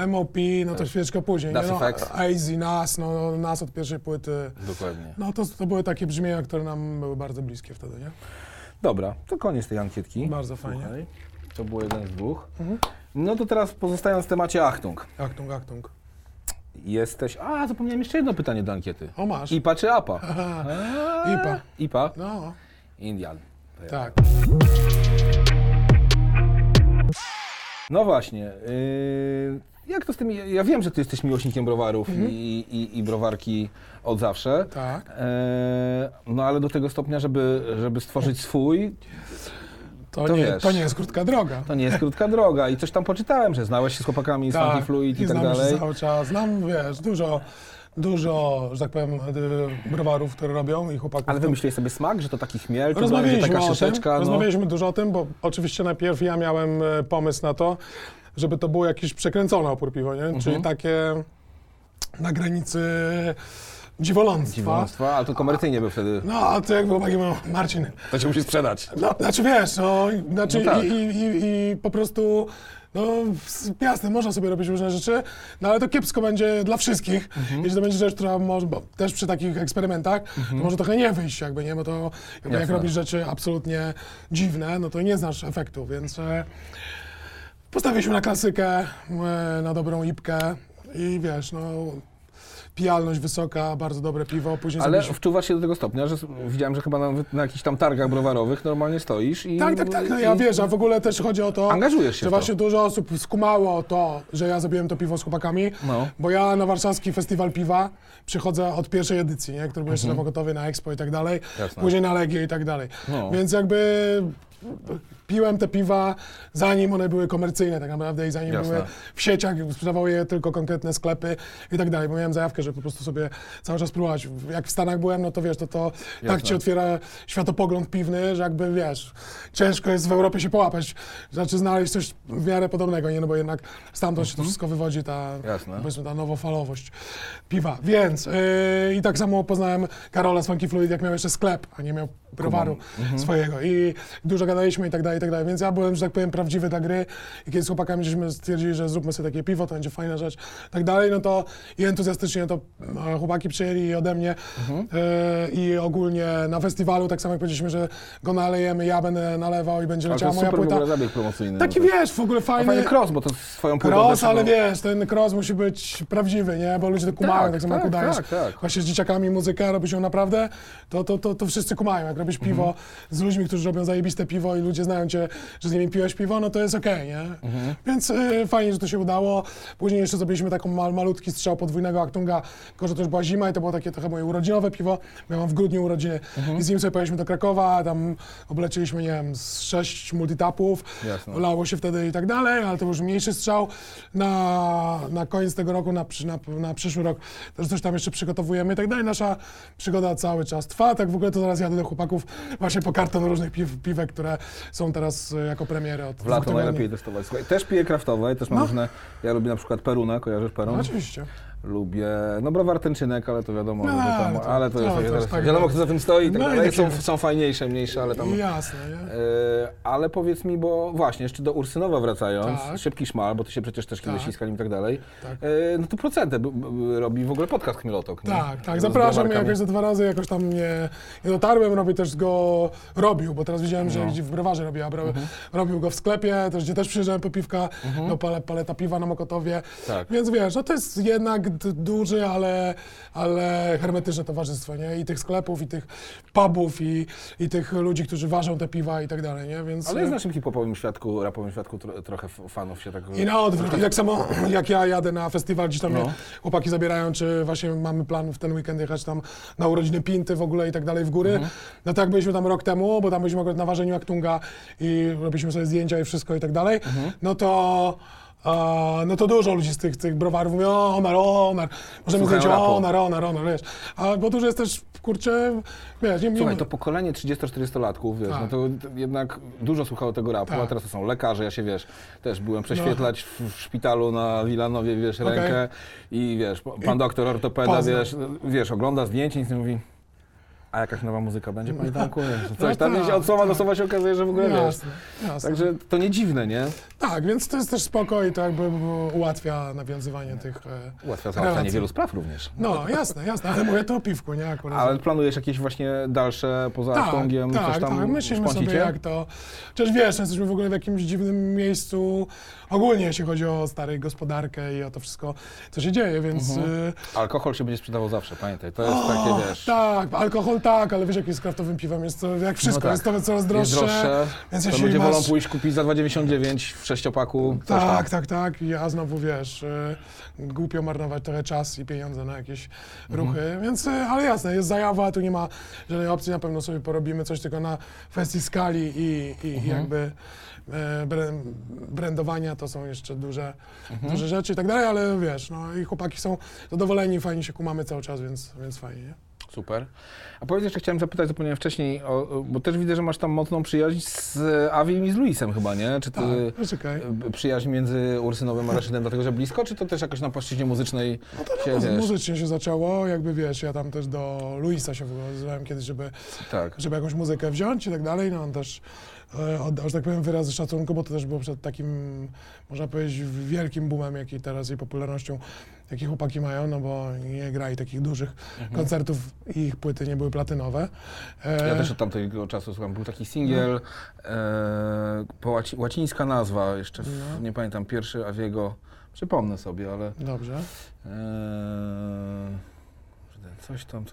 MOP, no to świeczkę później, nie? No, AZ, nas od pierwszej płyty. Dokładnie. No to były takie brzmienia, które nam były bardzo bliskie wtedy, nie? Dobra, to koniec tej ankietki. Bardzo fajnie. Słuchaj. To było jeden z dwóch. No to teraz pozostając w temacie Achtung. Achtung. Jesteś... A, zapomniałem jeszcze jedno pytanie do ankiety. O, masz. IPA czy APA? IPA. No. Indian. Tak. No właśnie. Jak to z tym... Ja wiem, że ty jesteś miłośnikiem browarów i browarki od zawsze. Tak. No ale do tego stopnia, żeby stworzyć swój... To nie jest krótka droga. To nie jest krótka droga i coś tam poczytałem, że znałeś się z chłopakami z Funky Fluid i tak dalej. Cały czas. Znam, wiesz, dużo, że tak powiem, browarów, które robią i chłopaków. Ale wymyśliłeś sobie smak, że to taki chmiel, to taka szyszeczka. Rozmawialiśmy dużo o tym, bo oczywiście najpierw ja miałem pomysł na to, żeby to było jakieś przekręcone opór piwo, nie? Czyli takie na granicy... Dziwoląctwa, ale to komercyjnie był wtedy. No, a to jak było, Marcin. To się musi sprzedać. No, znaczy wiesz, tak. I po prostu, jasne, można sobie robić różne rzeczy, no ale to kiepsko będzie dla wszystkich. Jeśli to będzie rzecz, która może, bo też przy takich eksperymentach, to może trochę nie wyjść jakby, nie, bo to jak robisz rzeczy absolutnie dziwne, no to nie znasz efektu, więc postawiliśmy na klasykę, na dobrą ipkę i wiesz, pijalność wysoka, bardzo dobre piwo, później... Ale wczuwasz się do tego stopnia, że widziałem, że chyba na jakichś tam targach browarowych normalnie stoisz i... Tak, no ja wiesz, a w ogóle też chodzi o to... Angażujesz się, że właśnie dużo osób skumało to, że ja zrobiłem to piwo z chłopakami, bo ja na warszawski festiwal piwa przychodzę od pierwszej edycji, nie? Który był jeszcze gotowy na Expo i tak dalej, później na Legię i tak dalej, więc jakby... Piłem te piwa, zanim one były komercyjne tak naprawdę i zanim były w sieciach, sprzedawały je tylko konkretne sklepy i tak dalej, bo miałem zajawkę, żeby po prostu sobie cały czas próbować. Jak w Stanach byłem, no to wiesz, to tak ci otwiera światopogląd piwny, że jakby wiesz, ciężko jest w Europie się połapać, znaczy znaleźć coś w miarę podobnego, nie, no bo jednak stamtąd się to wszystko wywodzi, ta nowofalowość piwa, więc i tak samo poznałem Karola z Funky Fluid, jak miał jeszcze sklep, a nie miał browaru swojego i dużo gadaliśmy i tak dalej, więc ja byłem, że tak powiem, prawdziwy dla gry i kiedy z chłopakami żeśmy stwierdzili, że zróbmy sobie takie piwo, to będzie fajna rzecz i tak dalej, no to i entuzjastycznie to chłopaki przyjęli ode mnie i ogólnie na festiwalu, tak samo jak powiedzieliśmy, że go nalejemy, ja będę nalewał i będzie leciała moja płyta. Ale to jest super promocyjny. Taki wiesz, w ogóle fajny... A fajny cross, bo to swoją płytą... Cross, ale wiesz, ten cross musi być prawdziwy, nie, bo ludzie to kumają, tak samo jak udajesz. Właśnie z dzieciakami muzykę, robisz ją naprawdę, to wszyscy kumają, jak robisz piwo z ludźmi, którzy robią zajebiste piwo i ludzie znają cię, że z nimi piłeś piwo, no to jest okej, nie? Więc fajnie, że to się udało. Później jeszcze zrobiliśmy taką malutki strzał podwójnego Achtunga, tylko że to już była zima i to było takie trochę moje urodzinowe piwo. Miałem w grudniu urodziny i z nim sobie pojechaliśmy do Krakowa, tam obleciliśmy, nie wiem, 6 multitapów, lało się wtedy i tak dalej, ale to już mniejszy strzał. Na koniec tego roku, na przyszły rok też coś tam jeszcze przygotowujemy i tak dalej. Nasza przygoda cały czas trwa, tak w ogóle to zaraz jadę do chłopaków właśnie po karton różnych piwek, które są teraz jako premiery od... W lato najlepiej testować. Słuchaj, też piję kraftowe, też mam różne... Ja lubię na przykład Peruna, kojarzysz Perun? Oczywiście. lubię, no browar Tenczynek, ale to wiadomo, no, że tam, ale to jest, tak wiadomo, kto za tym stoi, tak no dalej, są fajniejsze, mniejsze, ale tam... Jasne, nie? Ale powiedz mi, bo właśnie, jeszcze do Ursynowa wracając, tak. Szybki szmal, bo ty się przecież też kiedyś ściskali i tak dalej, tak. No to Procentę robi w ogóle podcast Chmielotok. Tak, tak, zapraszam, jakoś za dwa razy jakoś tam nie dotarłem, robię też go, robił, bo teraz widziałem, że gdzieś w browarze robił go w sklepie, też, gdzie też przyjeżdżałem po piwka, no paleta piwa na Mokotowie, tak. Więc wiesz, no to jest jednak duży, ale hermetyczne towarzystwo, nie? I tych sklepów, i tych pubów, i tych ludzi, którzy ważą te piwa i tak dalej, nie? Więc... Ale jest w naszym hip-hopowym świadku, rapowym świadku trochę fanów się tak... I na odwrót. I tak samo jak ja jadę na festiwal, gdzieś tam mnie chłopaki zabierają, czy właśnie mamy plan w ten weekend jechać tam na urodziny Pinty w ogóle i tak dalej w góry. No tak byliśmy tam rok temu, bo tam byliśmy akurat na ważeniu Achtunga i robiliśmy sobie zdjęcia i wszystko i tak dalej. No to... no to dużo ludzi z tych browarów mówi Omar, możemy zrobić Omar, wiesz. A bo dużo jest też, kurczę, wiesz, nie... Słuchaj, to pokolenie 30-40-latków, wiesz, tak. No to jednak dużo słuchało tego rapu, tak. A teraz to są lekarze, ja się, wiesz, też byłem prześwietlać w szpitalu na Wilanowie, wiesz, rękę i wiesz, pan doktor ortopeda, wiesz, ogląda zdjęcie i nic nie mówi. A jakaś nowa muzyka będzie, panie Danku? Coś tam od słowa do słowa się okazuje, że w ogóle wiesz. Także to nie dziwne, nie? Tak, więc to jest też spoko i to jakby ułatwia nawiązywanie tych ułatwia załatwianie wielu spraw również. No, jasne, ale mówię to o piwku, nie? Akurat. Ale planujesz jakieś właśnie dalsze, poza Achtungiem, coś tam? Tak, myślimy sobie jak to... Przecież wiesz, jesteśmy w ogóle w jakimś dziwnym miejscu, ogólnie jeśli chodzi o starą gospodarkę i o to wszystko, co się dzieje, więc... Alkohol się będzie sprzedawał zawsze, pamiętaj, to jest takie, wiesz... Tak, alkohol tak, ale wiesz, jak jest kraftowym piwem, jest to jak wszystko, no tak. Jest to coraz droższe. Więc to ludzie wolą pójść kupić za 2,99 w sześciopaku. Tak. Ja znowu, wiesz, głupio marnować trochę czas i pieniądze na jakieś ruchy, więc, ale jasne, jest zajawa, tu nie ma żadnej opcji, na pewno sobie porobimy coś tylko na kwestii skali i jakby brandowania, to są jeszcze duże rzeczy i tak dalej, ale wiesz, no i chłopaki są zadowoleni, fajnie się kumamy cały czas, więc fajnie, nie? Super. A powiedz jeszcze, chciałem zapytać, zapomniałem wcześniej, bo też widzę, że masz tam mocną przyjaźń z Awim i z Luisem chyba, nie? Czy ty przyjaźń między Ursynowym a Rashidem, dlatego że blisko, czy to też jakoś na płaszczyźnie muzycznej muzycznie się zaczęło, jakby wiesz, ja tam też do Luisa się wywoływałem kiedyś, żeby jakąś muzykę wziąć i tak dalej, no on też oddał, że tak powiem, wyrazy szacunku, bo to też było przed takim, można powiedzieć, wielkim boomem, jaki teraz i popularnością, jakie chłopaki mają, no bo nie grali takich dużych koncertów i ich płyty nie były platynowe. Ja też od tamtego czasu słucham, był taki singiel, łacińska nazwa, jeszcze nie pamiętam, pierwszy Awiego, przypomnę sobie, ale... Dobrze. Coś tam,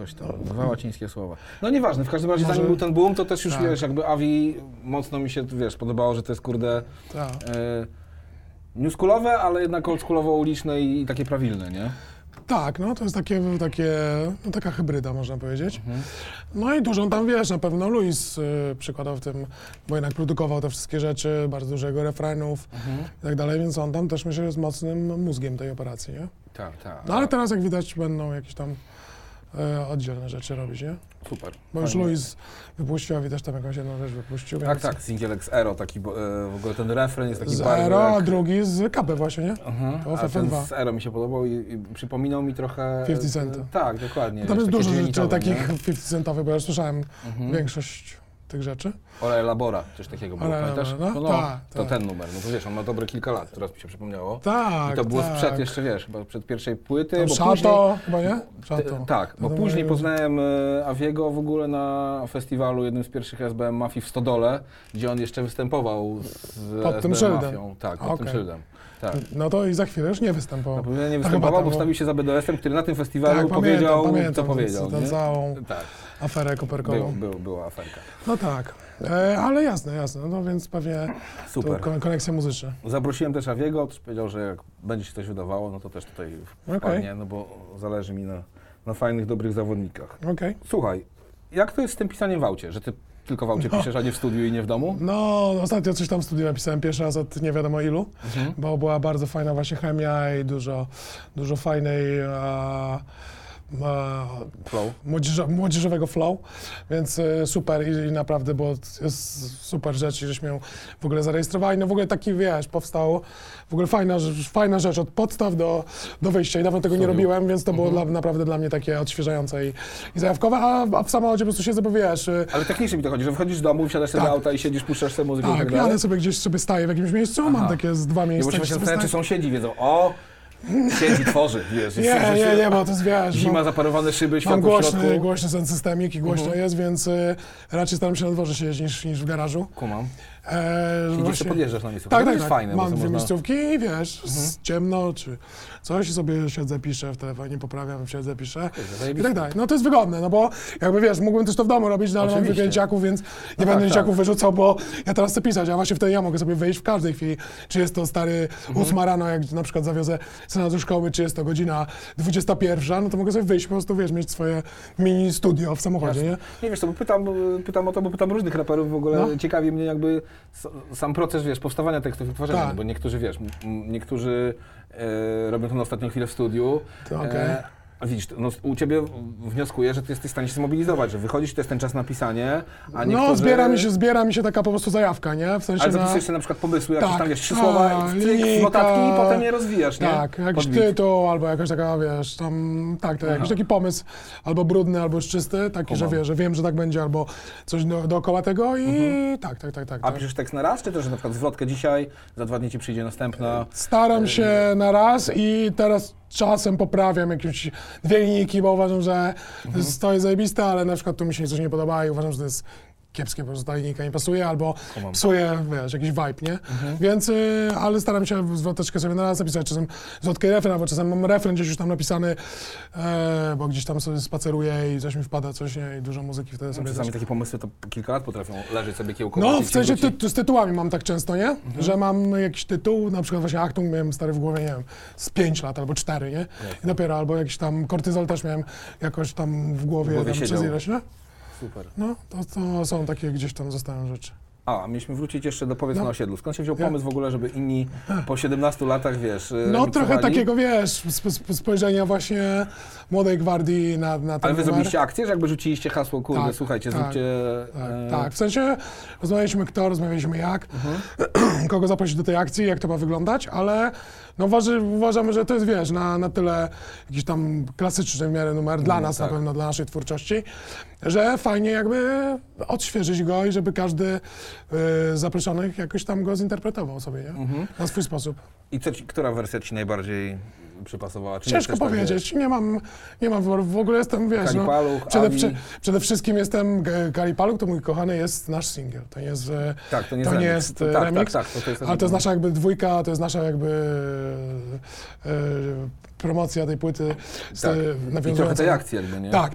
dwa łacińskie słowa. No nieważne, w każdym razie może... zanim był ten boom, to też już wiesz, jakby Awi mocno mi się, wiesz, podobało, że to jest kurde... newschoolowe, ale jednak oldschoolowo uliczne i takie prawilne, nie? Tak, no to jest taka hybryda, można powiedzieć. No i dużą tam, wiesz, na pewno Luis przykładał w tym, bo jednak produkował te wszystkie rzeczy, bardzo dużo jego refrenów i tak dalej, więc on tam też, myślę, jest mocnym mózgiem tej operacji, nie? Tak. No ale teraz, jak widać, będą jakieś tam oddzielne rzeczy robić, nie? Super. Bo już Luis wypuścił, a widać tam jakąś jedną rzecz wypuścił, więc... Tak, singielek z Ero, taki w ogóle ten refren jest taki z bardzo... Z Ero, a drugi z Kabe właśnie, nie? A ten z Ero mi się podobał i przypominał mi trochę... 50 Cent. Tak, dokładnie. Tam jest dużo rzeczy takich 50 centowych, bo ja już słyszałem większość tych rzeczy. Ole Labora, coś takiego było, pamiętasz? To ten numer, no to wiesz, on ma dobre kilka lat, teraz mi się przypomniało. Tak, i to było sprzed jeszcze, wiesz, chyba przed pierwszej płyty, bo Szato, później... Chyba nie? Szato. Tak, bo później poznałem Awiego w ogóle na festiwalu, jednym z pierwszych SBM Mafii w Stodole, gdzie on jeszcze występował z pod tym Mafią. Tak, pod tym szyldem. Tak. No to i za chwilę już nie występował. Bo wstawił się za BDS-em, który na tym festiwalu powiedział, co powiedział. Aferę koperkową. Była aferka. No tak, ale jasne, no więc pewnie super. Koneksja muzyczna. Zaprosiłem też Awiego, też powiedział, że jak będzie się coś wydawało, no to też tutaj wpadnie, no bo zależy mi na fajnych, dobrych zawodnikach. Słuchaj, jak to jest z tym pisaniem w aucie, że ty tylko w aucie piszesz, a nie w studiu i nie w domu? No, ostatnio coś tam w studiu napisałem, pierwszy raz od nie wiadomo ilu, bo była bardzo fajna właśnie chemia i dużo fajnej... flow. Młodzieżowego flow, więc super i naprawdę, bo jest super rzecz i żeśmy ją w ogóle zarejestrowali. No w ogóle taki, wiesz, powstał w ogóle fajna rzecz od podstaw do wyjścia i dawno tego nie robiłem, więc to było naprawdę dla mnie takie odświeżające i zajawkowe, a w samochodzie po prostu się zabawiasz. Ale technicznie mi to chodzi, że wychodzisz z domu, wsiadasz do auta i siedzisz, puszczasz sobie muzykę i tak dalej? Ale sobie gdzieś sobie staję w jakimś miejscu, mam takie z dwa miejsca. Nie, bo się zastanawiam, czy sąsiedzi wiedzą, siedzi, tworzy, wiesz. Nie, bo to jest, wiesz, zima, zaparowane szyby, światło w środku. Głośny ten systemik i głośno jest, więc raczej staram się na dworze siedzieć niż w garażu. Kumam. Czyli gdzieś podjeżdżasz na miejscówkę. Tak, to jest fajne. Mam dwie miejscówki i wiesz, ciemno czy coś, sobie siedzę, piszę w telefonie, poprawiam, siedzę, piszę i tak dalej. No to jest wygodne, no bo jakby wiesz, mógłbym też to w domu robić, no ale mam wielu dzieciaków, więc nie będę dzieciaków wyrzucał, bo ja teraz chcę pisać, a właśnie wtedy ja mogę sobie wyjść w każdej chwili, czy jest to stary 8 rano, jak na przykład zawiozę syna do szkoły, czy jest to godzina 21, no to mogę sobie wyjść po prostu, wiesz, mieć swoje mini studio w samochodzie, nie? Nie wiesz, to pytam o to, bo pytam różnych raperów w ogóle, ciekawi mnie jakby sam proces, wiesz, powstawania tekstów i tworzenia, bo niektórzy, wiesz, robią to na ostatnią chwilę w studiu. Widzisz, no, u ciebie wnioskuję, że ty jesteś w stanie się zmobilizować, że wychodzisz, to jest ten czas na pisanie, a niektórzy... No, zbiera mi się taka po prostu zajawka, nie? W sensie ale zapisujesz sobie na przykład pomysły, jakieś tam, wiesz, 3 słowa, w notatki i potem je rozwijasz, nie? Tak, jakiś tytuł, albo jakaś taka, wiesz, tam, jakiś taki pomysł, albo brudny, albo czysty, taki, że wiesz, że wiem, że tak będzie, albo coś dookoła tego i tak. A piszesz tekst na raz, czy też na przykład zwrotkę dzisiaj, za 2 dni ci przyjdzie następna? Staram się na raz i teraz czasem poprawiam jakieś 2 linijki, bo uważam, że to jest zajebiste, ale na przykład tu mi się coś nie podoba i uważam, że to jest kiepskie, po prostu ta linijka nie pasuje, albo psuje, wiesz, jakiś vibe, nie? Więc, ale staram się zwroteczkę sobie na raz napisać, czasem zwrotkę i refren, albo czasem mam refren gdzieś już tam napisany, bo gdzieś tam sobie spaceruję i coś mi wpada, coś, nie? I dużo muzyki wtedy sobie... Czasami takie pomysły to kilka lat potrafią leżeć sobie kiełkować. No, w sensie z tytułami mam tak często, nie? Że mam jakiś tytuł, na przykład właśnie Achtung miałem stary w głowie, nie wiem, z 5 lat albo 4, nie? I dopiero, albo jakiś tam Kortyzol też miałem jakoś tam w głowie tam przez ileś, nie? Super. No, to są takie gdzieś tam zostałe rzeczy. A mieliśmy wrócić jeszcze do Powiedz na osiedlu. Skąd się wziął pomysł w ogóle, żeby inni po 17 latach, wiesz, no trochę takiego, wiesz, spojrzenia właśnie młodej gwardii na ten. Ale wy zrobiliście akcję, że jakby rzuciliście hasło, kurde, słuchajcie, zróbcie... Tak, w sensie rozmawialiśmy jak, kogo zaprosić do tej akcji, jak to ma wyglądać, ale no uważamy, że to jest, wiesz, na tyle jakiś tam klasyczny w miarę numer dla nas na pewno, dla naszej twórczości, że fajnie jakby odświeżyć go i żeby każdy zaproszonych jakoś tam go zinterpretował sobie, nie? Na swój sposób. I która wersja ci najbardziej przypasowała? Czy ciężko powiedzieć, nie mam wyborów, w ogóle jestem, wiesz, Kalipaluch, no, przede wszystkim jestem Kalipaluch, to mój kochany jest nasz singiel, to nie jest remix, ale to jest nasza jakby dwójka, to jest nasza jakby promocja tej płyty. I trochę tej akcji jakby, nie? Tak,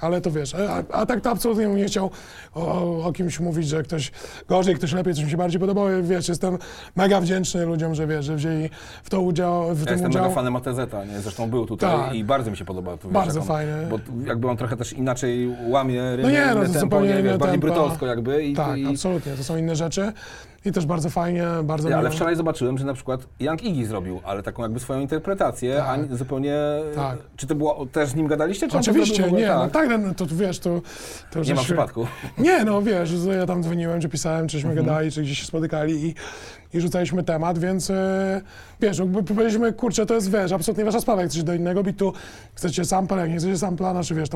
ale to wiesz, a tak to absolutnie bym nie chciał o kimś mówić, że ktoś gorzej, ktoś lepiej, coś mi się bardziej podobało, wiesz, jestem mega wdzięczny ludziom, że wiesz, że wzięli w to udział, jestem mega fanem ATZ-a, nie? Zresztą był tutaj i bardzo mi się podobał. Bardzo fajny. Bo jakby on trochę też inaczej łamie tempo, nie wiesz, bardziej brytolsko jakby. Tak, absolutnie, to są inne rzeczy. I też bardzo fajnie, bardzo miło. Ale wczoraj zobaczyłem, że na przykład Young Iggy zrobił, ale taką jakby swoją interpretację, a zupełnie... Tak. Czy to było... Też z nim gadaliście? Czy oczywiście, nie. To nie ma przypadku. Nie, no wiesz, ja tam dzwoniłem, czy pisałem, czyśmy gadali, czy gdzieś się spotykali i rzucaliśmy temat, więc wiesz, powiedzieliśmy, kurczę, to jest, wiesz, absolutnie wasza sprawa, jak chcecie do innego bitu, chcecie sampla, jak nie chcecie sampla, czy wiesz,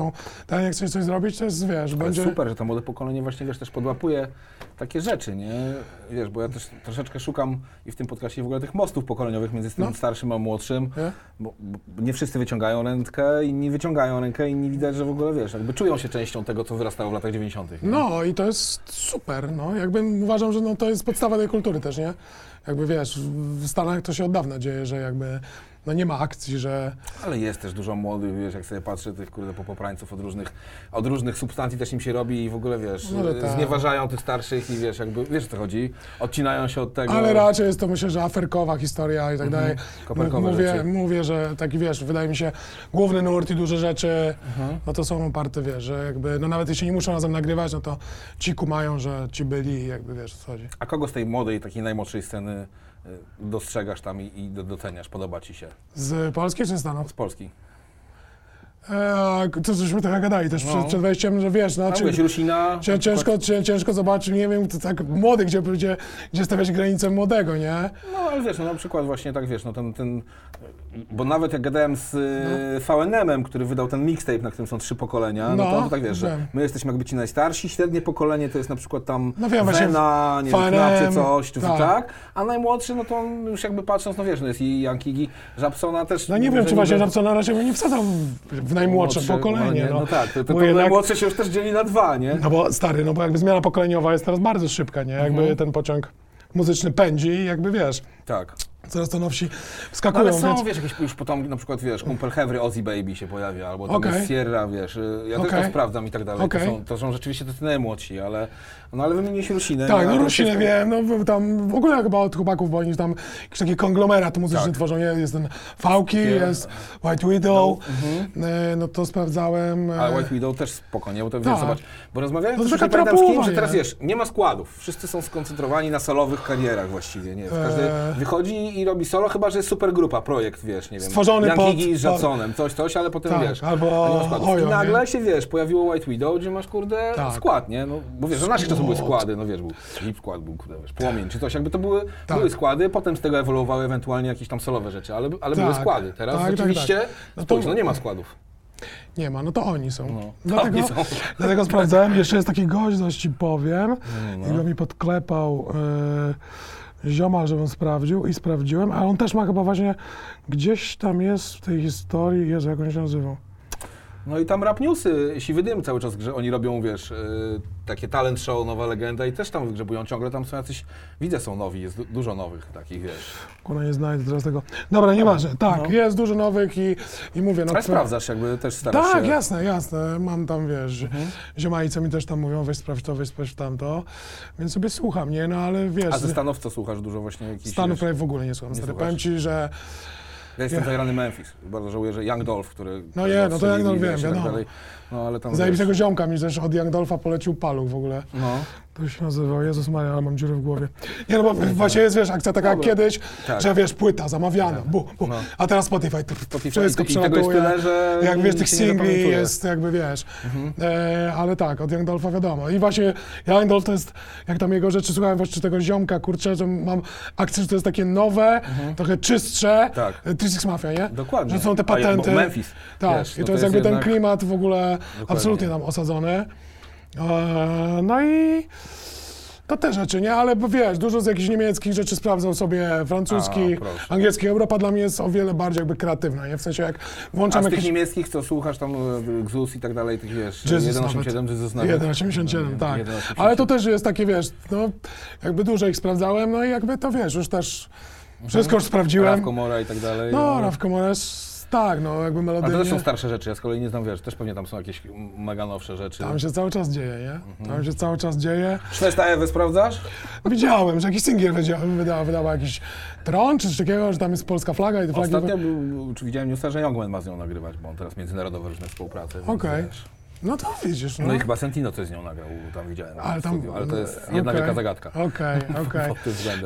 jak chcecie coś zrobić, to jest, wiesz, będzie... Ale super, że to młode pokolenie właśnie, wiesz, też podłapuje takie rzeczy, nie? Wiesz, bo ja też troszeczkę szukam i w tym podcaście w ogóle tych mostów pokoleniowych między tym starszym a młodszym, bo nie wszyscy wyciągają rękę, inni wyciągają rękę, inni widać, że w ogóle, wiesz, jakby czują się częścią tego, co wyrastało w latach 90. Nie? No i to jest super, no, jakbym uważał, że no, to jest podstawa tej kultury też, nie? Jakby wiesz, w Stanach to się od dawna dzieje, że jakby no nie ma akcji, że... Ale jest też dużo młodych, wiesz, jak sobie patrzę, tych kurde popoprańców od różnych substancji też im się robi i w ogóle, wiesz, znieważają tych starszych i wiesz, jakby, wiesz o co chodzi, odcinają się od tego... Ale raczej jest to, myślę, że aferkowa historia i tak dalej. Mówię, że taki, wiesz, wydaje mi się, główny nurt i duże rzeczy, no to są oparte, wiesz, że jakby, no nawet jeśli nie muszą razem nagrywać, no to ci kumają, że ci byli, jakby, wiesz, co chodzi. A kogo z tej młodej, takiej najmłodszej sceny dostrzegasz tam i doceniasz, podoba ci się? Z Polski czy z Stanów? Z Polski. Co żeśmy trochę gadali też przed wejściem, że wiesz, no, Rusina, ciężko zobaczyć, nie wiem, to tak młody, gdzie stawiać granicę młodego, nie? No ale wiesz, no, na przykład właśnie tak wiesz, no ten bo nawet jak gadałem z VNM-em, który wydał ten mixtape, na którym są 3 pokolenia, no to tak wiesz, że my jesteśmy jakby ci najstarsi, średnie pokolenie to jest na przykład tam Wena, nie wiem, coś, czy tak, a najmłodszy, no to on już jakby patrząc, no wiesz, no jest i Jankigi, Żabsona też. No nie wiem, czy właśnie Żabsona raczej bym nie wsadzał w najmłodsze pokolenie, no. No tak, to jednak najmłodsze się już też dzieli na 2, nie? No bo stary, no bo jakby zmiana pokoleniowa jest teraz bardzo szybka, nie? Jakby ten pociąg muzyczny pędzi i jakby wiesz. Tak. Coraz to nowsi wskakują, no ale są, więc... wiesz, jakieś już potem, na przykład, wiesz, kumpel Hevry, Ozzy Baby się pojawia, albo tam jest Sierra, wiesz, ja też to sprawdzam i tak dalej, to są rzeczywiście te najmłodsi, ale, no ale wymieniłeś Rusinę. Tak, no Rusinę wiem, no tam w ogóle chyba od chłopaków, bo oni tam jakiś taki konglomerat muzyczny tworzą, jest ten Fałki, jest White Widow, no to sprawdzałem. Ale White Widow też spoko, nie, bo to wiesz, zobacz, bo rozmawiałem z kimś, że teraz, wiesz, nie ma składów, wszyscy są skoncentrowani na solowych karierach właściwie, nie, każdy wychodzi i robi solo, chyba że jest super grupa, projekt, wiesz, nie wiem, Jankigi z Jaconem, coś, ale potem, wiesz, albo i nagle się, wiesz, pojawiło White Widow, gdzie masz, kurde, skład, nie, no, bo wiesz, że naszych czasów były składy, no wiesz, był Flip skład, był, kurde, wiesz, Płomień, czy coś, jakby to były składy, potem z tego ewoluowały ewentualnie jakieś tam solowe rzeczy, ale były składy, teraz rzeczywiście, no nie ma składów. Nie ma, no to oni są. No, dlatego sprawdzałem, jeszcze jest taki gość, coś ci powiem, i go mi podklepał, ziomal, żebym sprawdził i sprawdziłem, a on też ma chyba właśnie gdzieś tam jest w tej historii, Jezu, jak on się nazywał. No i tam Rap Newsy, Siwy Dym cały czas, że oni robią, wiesz, takie talent show, Nowa Legenda i też tam wygrzebują ciągle, tam są jacyś, widzę, są nowi, jest dużo nowych takich, wiesz. Kurna, nie znajdę teraz tego. Dobra, nieważne, jest dużo nowych i mówię, no... Ale sprawdzasz jakby, też starasz się... Tak, jasne, mam tam, wiesz, ziomali, co mi też tam mówią, weź sprawdź to, weź sprawdź tamto, więc sobie słucham, nie, no ale wiesz... A ze Stanów co słuchasz dużo właśnie? Jakiś, Stanów prawie w ogóle nie słucham, stary, powiem ci, że... Ja jestem zagrany Memphis. Bardzo żałuję, że Young Dolph, który... No nie, no to Young Dolph wiem, wiadomo. No ale tam... Zajebistego ziomka mi też od Young Dolpha polecił Paluch w ogóle. No. To się nazywał, Jezus Maria, ale mam dziurę w głowie. Nie, no bo właśnie jest, wiesz, akcja taka jak kiedyś, że wiesz, płyta zamawiana, a teraz Spotify, wszystko przeładuje. Jak wiesz, tych singli jest jakby, wiesz, ale tak, od Young Dolpha wiadomo. I właśnie Young Dolph to jest, jak tam jego rzeczy słuchałem, właśnie tego ziomka, kurczę, że mam akcję, że to jest takie nowe, trochę czystsze, Trisix Mafia, nie? Dokładnie. Że są te patenty. Memphis. Tak, i to jest jakby ten klimat w ogóle absolutnie tam osadzony. No i to te rzeczy, nie? Ale wiesz, dużo z jakichś niemieckich rzeczy sprawdzam sobie, francuskich, angielskich. Europa dla mnie jest o wiele bardziej jakby kreatywna, nie? W sensie jak włączam jakieś... A z tych niemieckich, co słuchasz tam, Gzus i tak dalej, tych wiesz, 187, Jezus nawet. 187, tak. Ale to też jest takie, wiesz, no jakby dużo ich sprawdzałem, no i jakby to wiesz, już też wszystko już sprawdziłem. Rav Komora i tak dalej. No, Rav Komora jest... Tak, no jakby melodyjnie... Ale to też są starsze rzeczy, ja z kolei nie znam, wiesz, też pewnie tam są jakieś mega nowsze rzeczy. Tam się cały czas dzieje, nie? Tam się cały czas dzieje. Szlesta Ewy sprawdzasz? Widziałem, że jakiś singiel wydała jakiś Tron, czy takiego, że tam jest polska flaga i te flagi... Ostatnio widziałem newsa, że Youngman ma z nią nagrywać, bo on teraz międzynarodowe różne współprace. Okej. No to widzisz, no. No i chyba Sentino coś z nią nagrał, tam widziałem, ale, tam, studiu, ale to jest jedna wielka zagadka. Okej.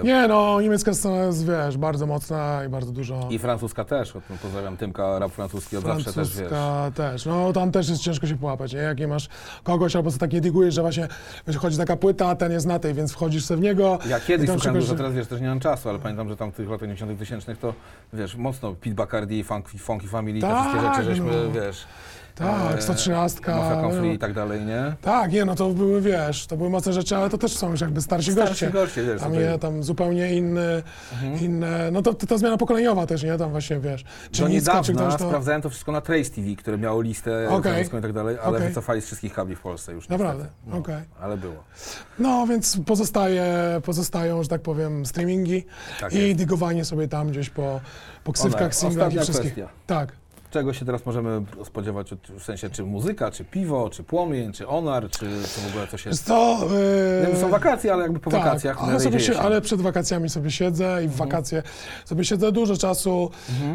Nie no, niemiecka scena jest, wiesz, bardzo mocna i bardzo dużo... I francuska też, pozdrawiam Tymka, rap francuski od zawsze też, wiesz. Francuska też, no tam też jest ciężko się połapać, nie? Jak nie masz kogoś, albo tak nie digujesz, że właśnie, wiesz, chodzi taka płyta, a ten jest na tej, więc wchodzisz sobie w niego... Ja kiedyś słuchałem dużo, teraz wiesz, też nie mam czasu, ale pamiętam, że tam w tych latach 90-tysięcznych to, wiesz, mocno Pete Bacardi, Funky Family, te wszystkie rzeczy, żeśmy, wiesz... Tak, 113. Mafia Konfli i tak dalej, nie? Tak, nie, no to były, wiesz, to były mocne rzeczy, ale to też są już jakby starsi goście, wiesz. Tam zupełnie inne, no to ta zmiana pokoleniowa też, nie? Tam właśnie, wiesz, czy niedawna czy ktoś to... sprawdzałem to wszystko na Trace TV, które miało listę i tak dalej, ale wycofali z wszystkich kabli w Polsce już. Naprawdę, ale było. No, więc pozostają, że tak powiem, streamingi i digowanie sobie tam gdzieś po ksywkach, singlach i wszystkich. Tak. Czego się teraz możemy spodziewać, w sensie czy muzyka, czy piwo, czy Płomień, czy Onar, czy w ogóle coś jest? Są wakacje, ale jakby po wakacjach. Ale przed wakacjami sobie siedzę i w wakacje sobie siedzę. Dużo czasu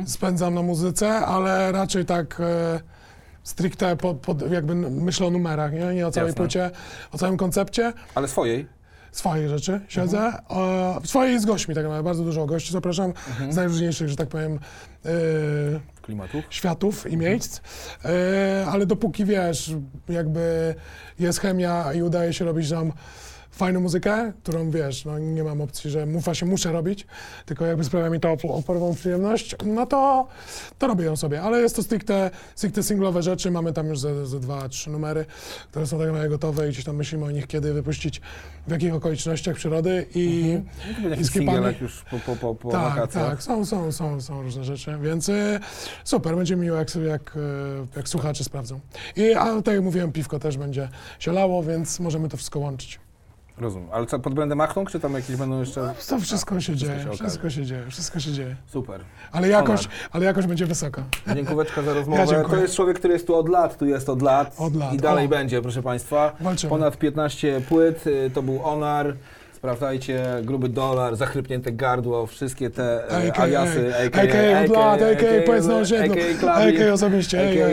spędzam na muzyce, ale raczej tak stricte jakby myślę o numerach, nie o całej płycie, o całym koncepcie. Ale swoje rzeczy siedzę, swoje z gośćmi tak naprawdę, bardzo dużo gości zapraszam, z najróżniejszych, że tak powiem, klimatów. Światów i miejsc, ale dopóki wiesz, jakby jest chemia i udaje się robić tam fajną muzykę, którą wiesz, no nie mam opcji, że muszę robić, tylko jakby sprawia mi to oporową przyjemność, no to robię ją sobie, ale jest to stricte singlowe rzeczy, mamy tam już ze 2-3 numery, które są tak naprawdę gotowe i gdzieś tam myślimy o nich, kiedy wypuścić, w jakich okolicznościach przyrody i z klipami. Już po tak, wakacjach. Tak, są różne rzeczy, więc super, będzie miło, jak słuchacze sprawdzą. A tak jak mówiłem, piwko też będzie się lało, więc możemy to wszystko łączyć. Rozumiem. Ale co, pod brandem Achtung, czy tam jakieś będą jeszcze... No, to wszystko się dzieje. Super. Ale jakoś będzie wysoka. Dziękuję za rozmowę. Ja to jest człowiek, który jest tu od lat, i dalej będzie, proszę Państwa. Walczymy. Ponad 15 płyt, to był Onar. Sprawdzajcie, Gruby Dolar, Zachrypnięte Gardło, wszystkie te aliasy, AK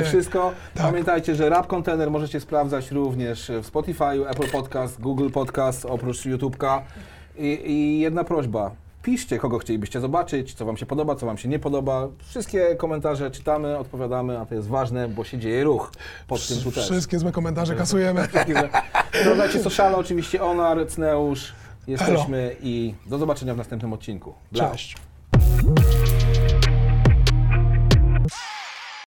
wszystko. Tak. Pamiętajcie, że Rap Container możecie sprawdzać również w Spotify, Apple Podcast, Google Podcast, oprócz YouTube'ka. I jedna prośba, piszcie, kogo chcielibyście zobaczyć, co Wam się podoba, co Wam się nie podoba. Wszystkie komentarze czytamy, odpowiadamy, a to jest ważne, bo się dzieje ruch pod tym tu też. Wszystkie złe komentarze kasujemy. Sprawdzajcie Soszala, oczywiście Onar, Cneusz. Jesteśmy i do zobaczenia w następnym odcinku. Cześć.